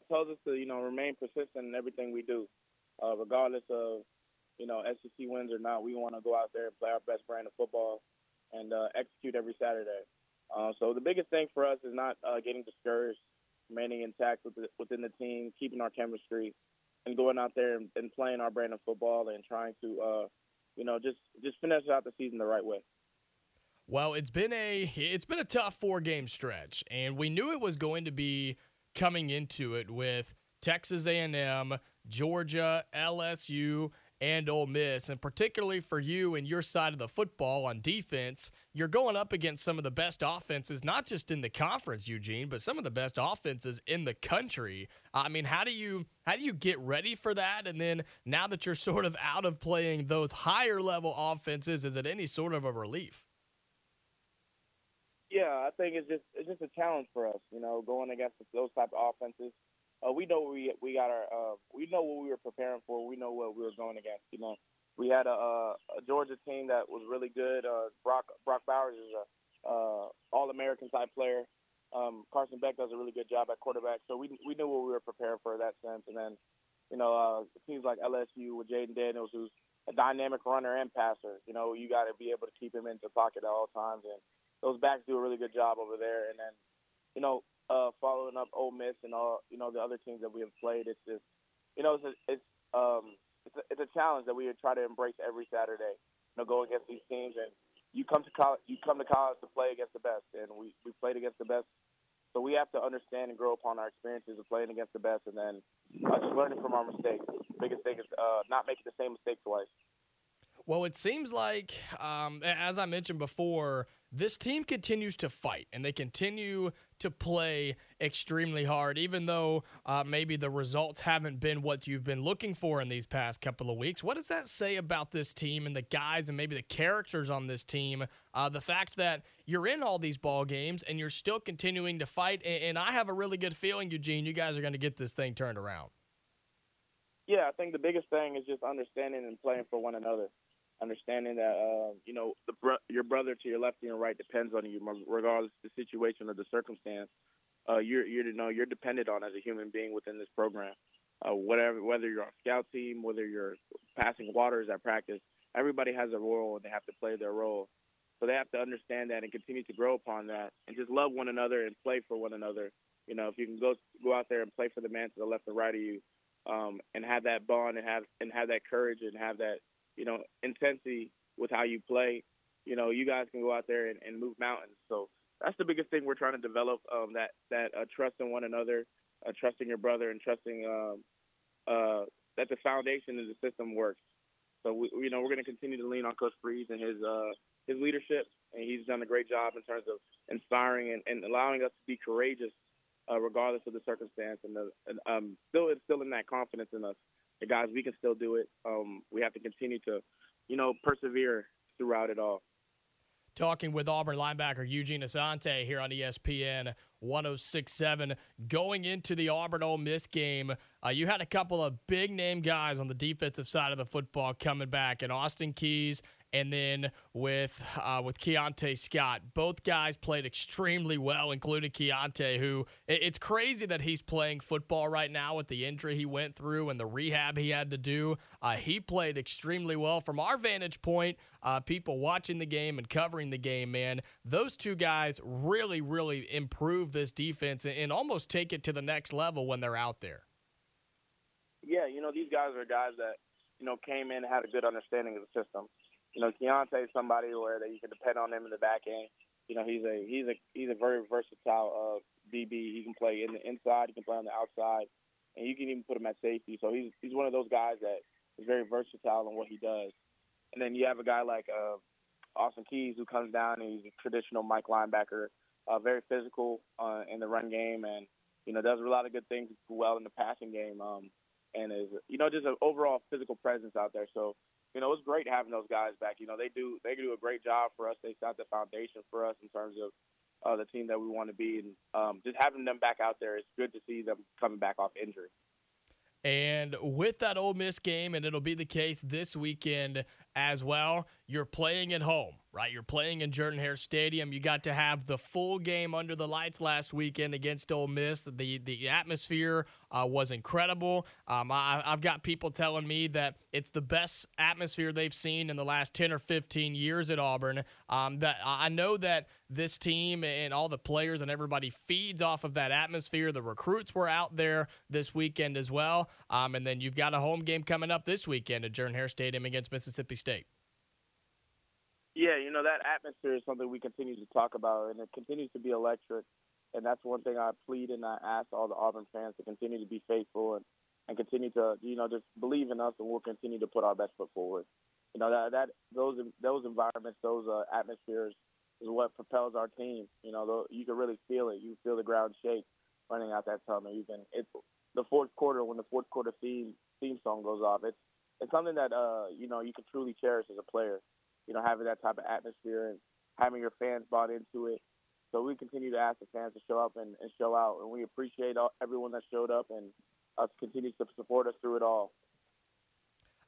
tells us to, remain persistent in everything we do, regardless of, SEC wins or not. We want to go out there and play our best brand of football and execute every Saturday. So the biggest thing for us is not getting discouraged, remaining intact within the team, keeping our chemistry, and going out there and playing our brand of football and trying to, just finish out the season the right way. Well, it's been a tough four-game stretch, and we knew it was going to be coming into it with Texas A&M, Georgia, LSU, and Ole Miss, and particularly for you and your side of the football on defense, you're going up against some of the best offenses, not just in the conference, Eugene, but some of the best offenses in the country. I mean, how do you get ready for that? And then now that you're sort of out of playing those higher level offenses, is it any sort of a relief? Yeah, I think it's just a challenge for us, going against those type of offenses. We know we know what we were preparing for. We know what we were going against. We had a Georgia team that was really good. Brock Bowers is a All-American type player. Carson Beck does a really good job at quarterback. So we knew what we were preparing for in that sense. And then teams like LSU with Jaden Daniels, who's a dynamic runner and passer. You got to be able to keep him in the pocket at all times. And those backs do a really good job over there. And then following up Ole Miss and all the other teams that we have played, it's just you know, it's a challenge that we try to embrace every Saturday. You know, go against these teams, and you come to college to play against the best, and we played against the best. So we have to understand and grow upon our experiences of playing against the best, and then just learning from our mistakes. The biggest thing is not making the same mistake twice. Well, it seems like, as I mentioned before, this team continues to fight, and they continue to play extremely hard, even though maybe the results haven't been what you've been looking for in these past couple of weeks. What does that say about this team and the guys and maybe the characters on this team, the fact that you're in all these ball games and you're still continuing to fight? And I have a really good feeling, Eugene, you guys are going to get this thing turned around. Yeah, I think the biggest thing is just understanding and playing for one another. Understanding that, you know, your brother to your left and your right depends on you, regardless of the situation or the circumstance. You're dependent on as a human being within this program. Whether you're on a scout team, whether you're passing waters at practice, everybody has a role and they have to play their role. So they have to understand that and continue to grow upon that and just love one another and play for one another. You know, if you can go out there and play for the man to the left and right of you, and have that bond and have that courage and have that, you know, intensity with how you play, you know, you guys can go out there and move mountains. So that's the biggest thing we're trying to develop, that trust in one another, trusting your brother and trusting that the foundation of the system works. So, we're going to continue to lean on Coach Freeze and his leadership, and he's done a great job in terms of inspiring and allowing us to be courageous regardless of the circumstance, and still instilling that confidence in us. The guys, we can still do it. We have to continue to, persevere throughout it all. Talking with Auburn linebacker Eugene Asante here on ESPN 1067. Going into the Auburn-Ole Miss game, you had a couple of big-name guys on the defensive side of the football coming back, and Austin Keys and then with Keontae Scott. Both guys played extremely well, including Keontae, who it's crazy that he's playing football right now with the injury he went through and the rehab he had to do. He played extremely well. From our vantage point, people watching the game and covering the game, man, those two guys really, really improve this defense and almost take it to the next level when they're out there. Yeah, these guys are guys that, came in and had a good understanding of the system. Keontae is somebody where that you can depend on him in the back end. He's a very versatile DB. He can play in the inside, he can play on the outside, and you can even put him at safety. So he's one of those guys that is very versatile in what he does. And then you have a guy like Austin Keys, who comes down and he's a traditional Mike linebacker, very physical in the run game, and does a lot of good things well in the passing game, and is just an overall physical presence out there. So. It's great having those guys back. They do a great job for us. They set the foundation for us in terms of the team that we want to be. And just having them back out there, it's good to see them coming back off injury. And with that Ole Miss game, and it'll be the case this weekend as well, you're playing at home, right? You're playing in Jordan-Hare Stadium. You got to have the full game under the lights last weekend against Ole Miss. The atmosphere was incredible. I've got people telling me that it's the best atmosphere they've seen in the last 10 or 15 years at Auburn. That I know that this team and all the players and everybody feeds off of that atmosphere. The recruits were out there this weekend as well. And then you've got a home game coming up this weekend at Jordan-Hare Stadium against Mississippi State. Yeah, that atmosphere is something we continue to talk about, and it continues to be electric. And that's one thing I plead and I ask all the Auburn fans to continue to be faithful and continue to, just believe in us, and we'll continue to put our best foot forward. Those environments, those atmospheres is what propels our team. You can really feel it. You feel the ground shake running out that tunnel. It's the fourth quarter, when the fourth quarter theme song goes off. It's something that, you can truly cherish as a player, having that type of atmosphere and having your fans bought into it. So we continue to ask the fans to show up and show out, and we appreciate everyone that showed up and us continues to support us through it all.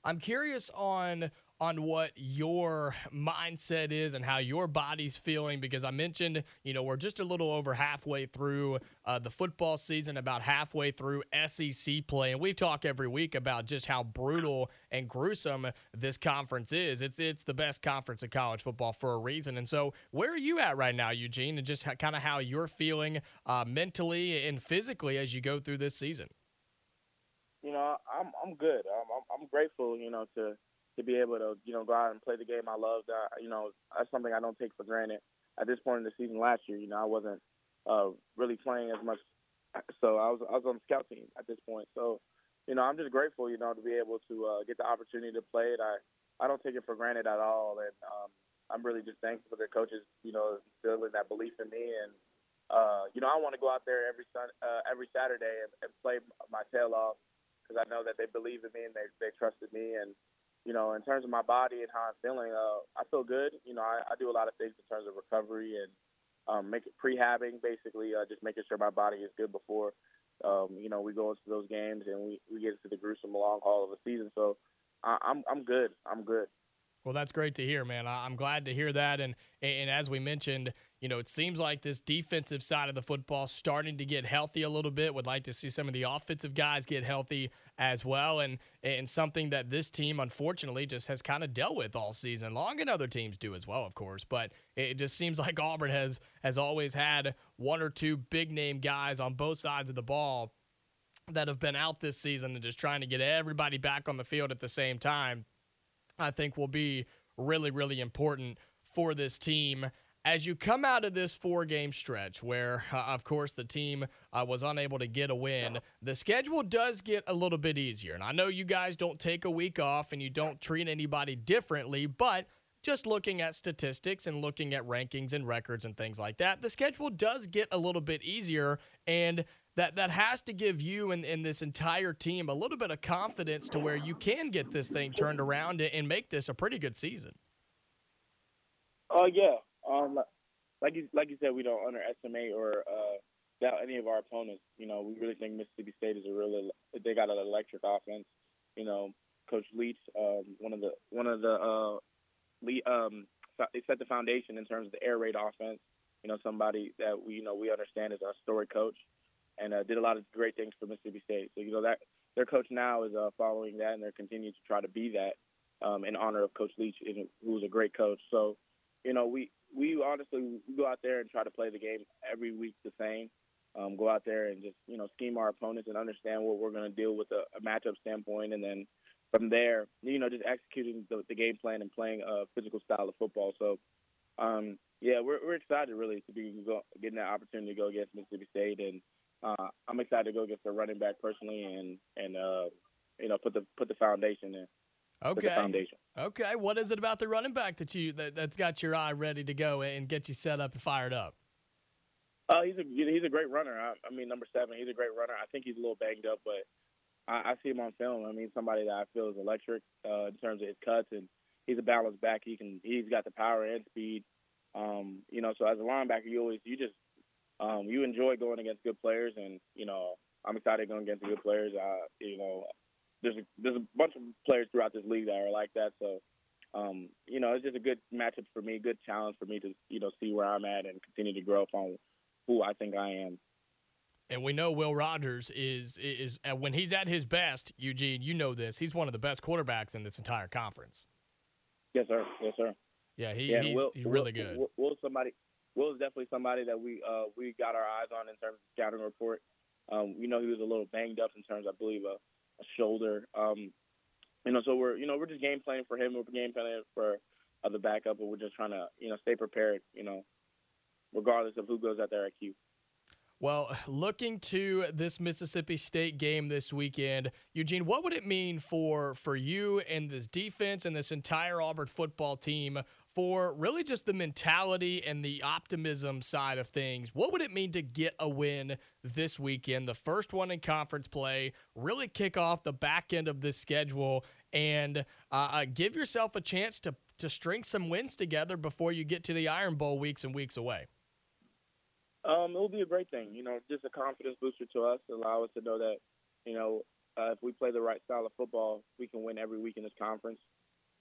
I'm curious on what your mindset is and how your body's feeling, because I mentioned, we're just a little over halfway through the football season, about halfway through SEC play, and we talk every week about just how brutal and gruesome this conference is. It's the best conference in college football for a reason, and so where are you at right now, Eugene, and just kind of how you're feeling mentally and physically as you go through this season? you know, I'm good. I'm grateful, you know, to be able to, you know, go out and play the game I love. You know, that's something I don't take for granted. At this point in the season last year, you know, I wasn't really playing as much. So I was on the scout team at this point. So, you know, I'm just grateful, you know, to be able to get the opportunity to play it. I don't take it for granted at all. And I'm really just thankful for the coaches, you know, instilling that belief in me. And, you know, I want to go out there every Saturday and play my tail off because I know that they believe in me and they trusted me. And, you know, in terms of my body and how I'm feeling, I feel good. You know, I do a lot of things in terms of recovery and prehabbing, basically, just making sure my body is good before, you know, we go into those games and we get into the gruesome long haul of the season. So I'm good. I'm good. Well, that's great to hear, man. I'm glad to hear that. And as we mentioned, you know, it seems like this defensive side of the football starting to get healthy a little bit. Would like to see some of the offensive guys get healthy as well. And something that this team, unfortunately, just has kind of dealt with all season long, and other teams do as well, of course. But it just seems like Auburn has always had one or two big-name guys on both sides of the ball that have been out this season and just trying to get everybody back on the field at the same time. I think will be really, really important for this team. As you come out of this four-game stretch where, of course, the team was unable to get a win, the schedule does get a little bit easier. And I know you guys don't take a week off and you don't treat anybody differently, but just looking at statistics and looking at rankings and records and things like that, the schedule does get a little bit easier, and that has to give you and this entire team a little bit of confidence to where you can get this thing turned around and make this a pretty good season. Yeah. Like you said, we don't underestimate or doubt any of our opponents. You know, we really think Mississippi State is they got an electric offense. You know, Coach Leach, they set the foundation in terms of the air raid offense. You know, somebody that we understand is our story coach. And did a lot of great things for Mississippi State. So, you know, that their coach now is following that, and they're continuing to try to be that in honor of Coach Leach, who was a great coach. So, you know, we honestly go out there and try to play the game every week the same, go out there and just, you know, scheme our opponents and understand what we're going to deal with a matchup standpoint. And then from there, you know, just executing the game plan and playing a physical style of football. So, yeah, we're excited, really, to be getting that opportunity to go against Mississippi State. And I'm excited to go against the running back personally, and you know, put the foundation in. Okay. Okay. What is it about the running back that that's got your eye ready to go and get you set up and fired up? He's a great runner. I mean, number 7. He's a great runner. I think he's a little banged up, but I see him on film. I mean, somebody that I feel is electric in terms of his cuts, and he's a balanced back. He's got the power and speed. You know, so as a linebacker, you enjoy going against good players, and, you know, I'm excited going against good players. You know, there's a bunch of players throughout this league that are like that. So, you know, it's just a good matchup for me, good challenge for me to, you know, see where I'm at and continue to grow up on who I think I am. And we know Will Rogers is when he's at his best, Eugene, you know this, he's one of the best quarterbacks in this entire conference. Yes, sir. Yes, sir. Yeah, he's really good. Will is definitely somebody that we got our eyes on in terms of scouting report. We know he was a little banged up in terms, I believe, a shoulder. You know, so we're just game planning for him. We're game planning for the backup, but we're just trying to, you know, stay prepared, you know, regardless of who goes out there at Q. Well, looking to this Mississippi State game this weekend, Eugene, what would it mean for you and this defense and this entire Auburn football team for really just the mentality and the optimism side of things? What would it mean to get a win this weekend, the first one in conference play, really kick off the back end of this schedule and give yourself a chance to string some wins together before you get to the Iron Bowl weeks and weeks away? It will be a great thing, you know, just a confidence booster to us, allow us to know that, you know, if we play the right style of football, we can win every week in this conference.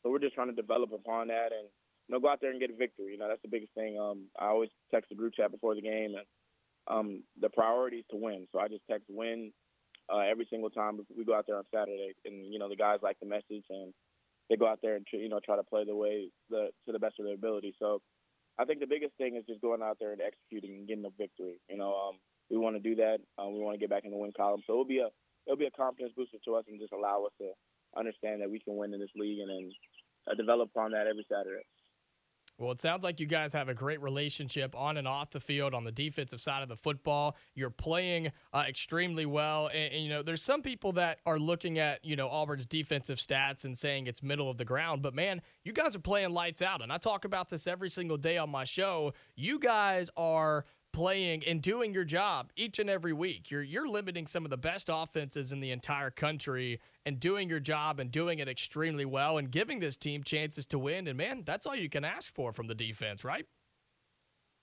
So we're just trying to develop upon that and, you know, go out there and get a victory. You know, that's the biggest thing. I always text the group chat before the game, and the priority is to win. So I just text win every single time we go out there on Saturday. And, you know, the guys like the message, and they go out there and, you know, try to play to the best of their ability. So I think the biggest thing is just going out there and executing and getting a victory. You know, we want to do that. We want to get back in the win column. So it'll be a it'll be a confidence booster to us and just allow us to understand that we can win in this league and then develop on that every Saturday. Well, it sounds like you guys have a great relationship on and off the field, on the defensive side of the football. You're playing extremely well. And, you know, there's some people that are looking at, you know, Auburn's defensive stats and saying it's middle of the ground. But, man, you guys are playing lights out. And I talk about this every single day on my show. You guys are playing and doing your job each and every week. You're limiting some of the best offenses in the entire country and doing your job and doing it extremely well and giving this team chances to win. And, man, that's all you can ask for from the defense, right?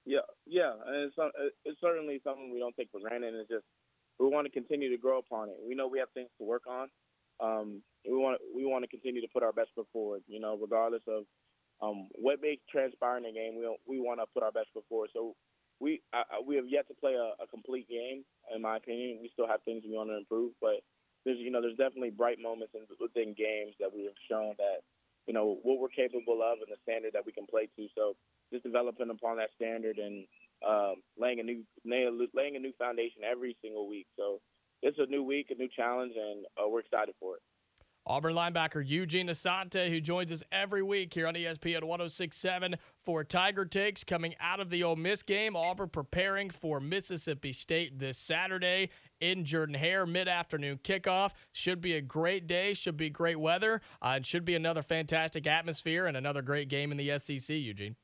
Yeah. And it's certainly something we don't take for granted. And it's just we want to continue to grow upon it. We know we have things to work on. We want to continue to put our best foot forward, you know, regardless of what may transpire in the game. We want to put our best foot forward. So we have yet to play a complete game, in my opinion. We still have things we want to improve, but there's definitely bright moments within games that we have shown that, you know, what we're capable of and the standard that we can play to. So just developing upon that standard and laying a new foundation every single week. So it's a new week, a new challenge, and we're excited for it. Auburn linebacker Eugene Asante, who joins us every week here on ESPN 1067 for Tiger Takes. Coming out of the Ole Miss game, Auburn preparing for Mississippi State this Saturday in Jordan-Hare, mid-afternoon kickoff. Should be a great day, should be great weather, and should be another fantastic atmosphere and another great game in the SEC, Eugene.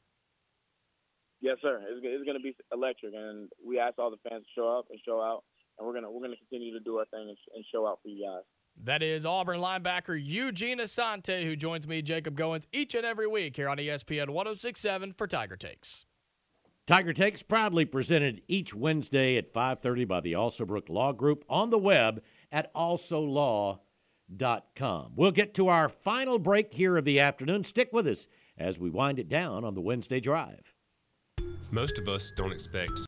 Yes, sir. It's going to be electric, and we ask all the fans to show up and show out, and we're going to continue to do our thing and show out for you guys. That is Auburn linebacker Eugene Asante, who joins me, Jacob Goins, each and every week here on ESPN 106.7 for Tiger Takes. Tiger Takes proudly presented each Wednesday at 5:30 by the Alsobrook Law Group on the web at alsolaw.com. We'll get to our final break here of the afternoon. Stick with us as we wind it down on the Wednesday Drive. Most of us don't expect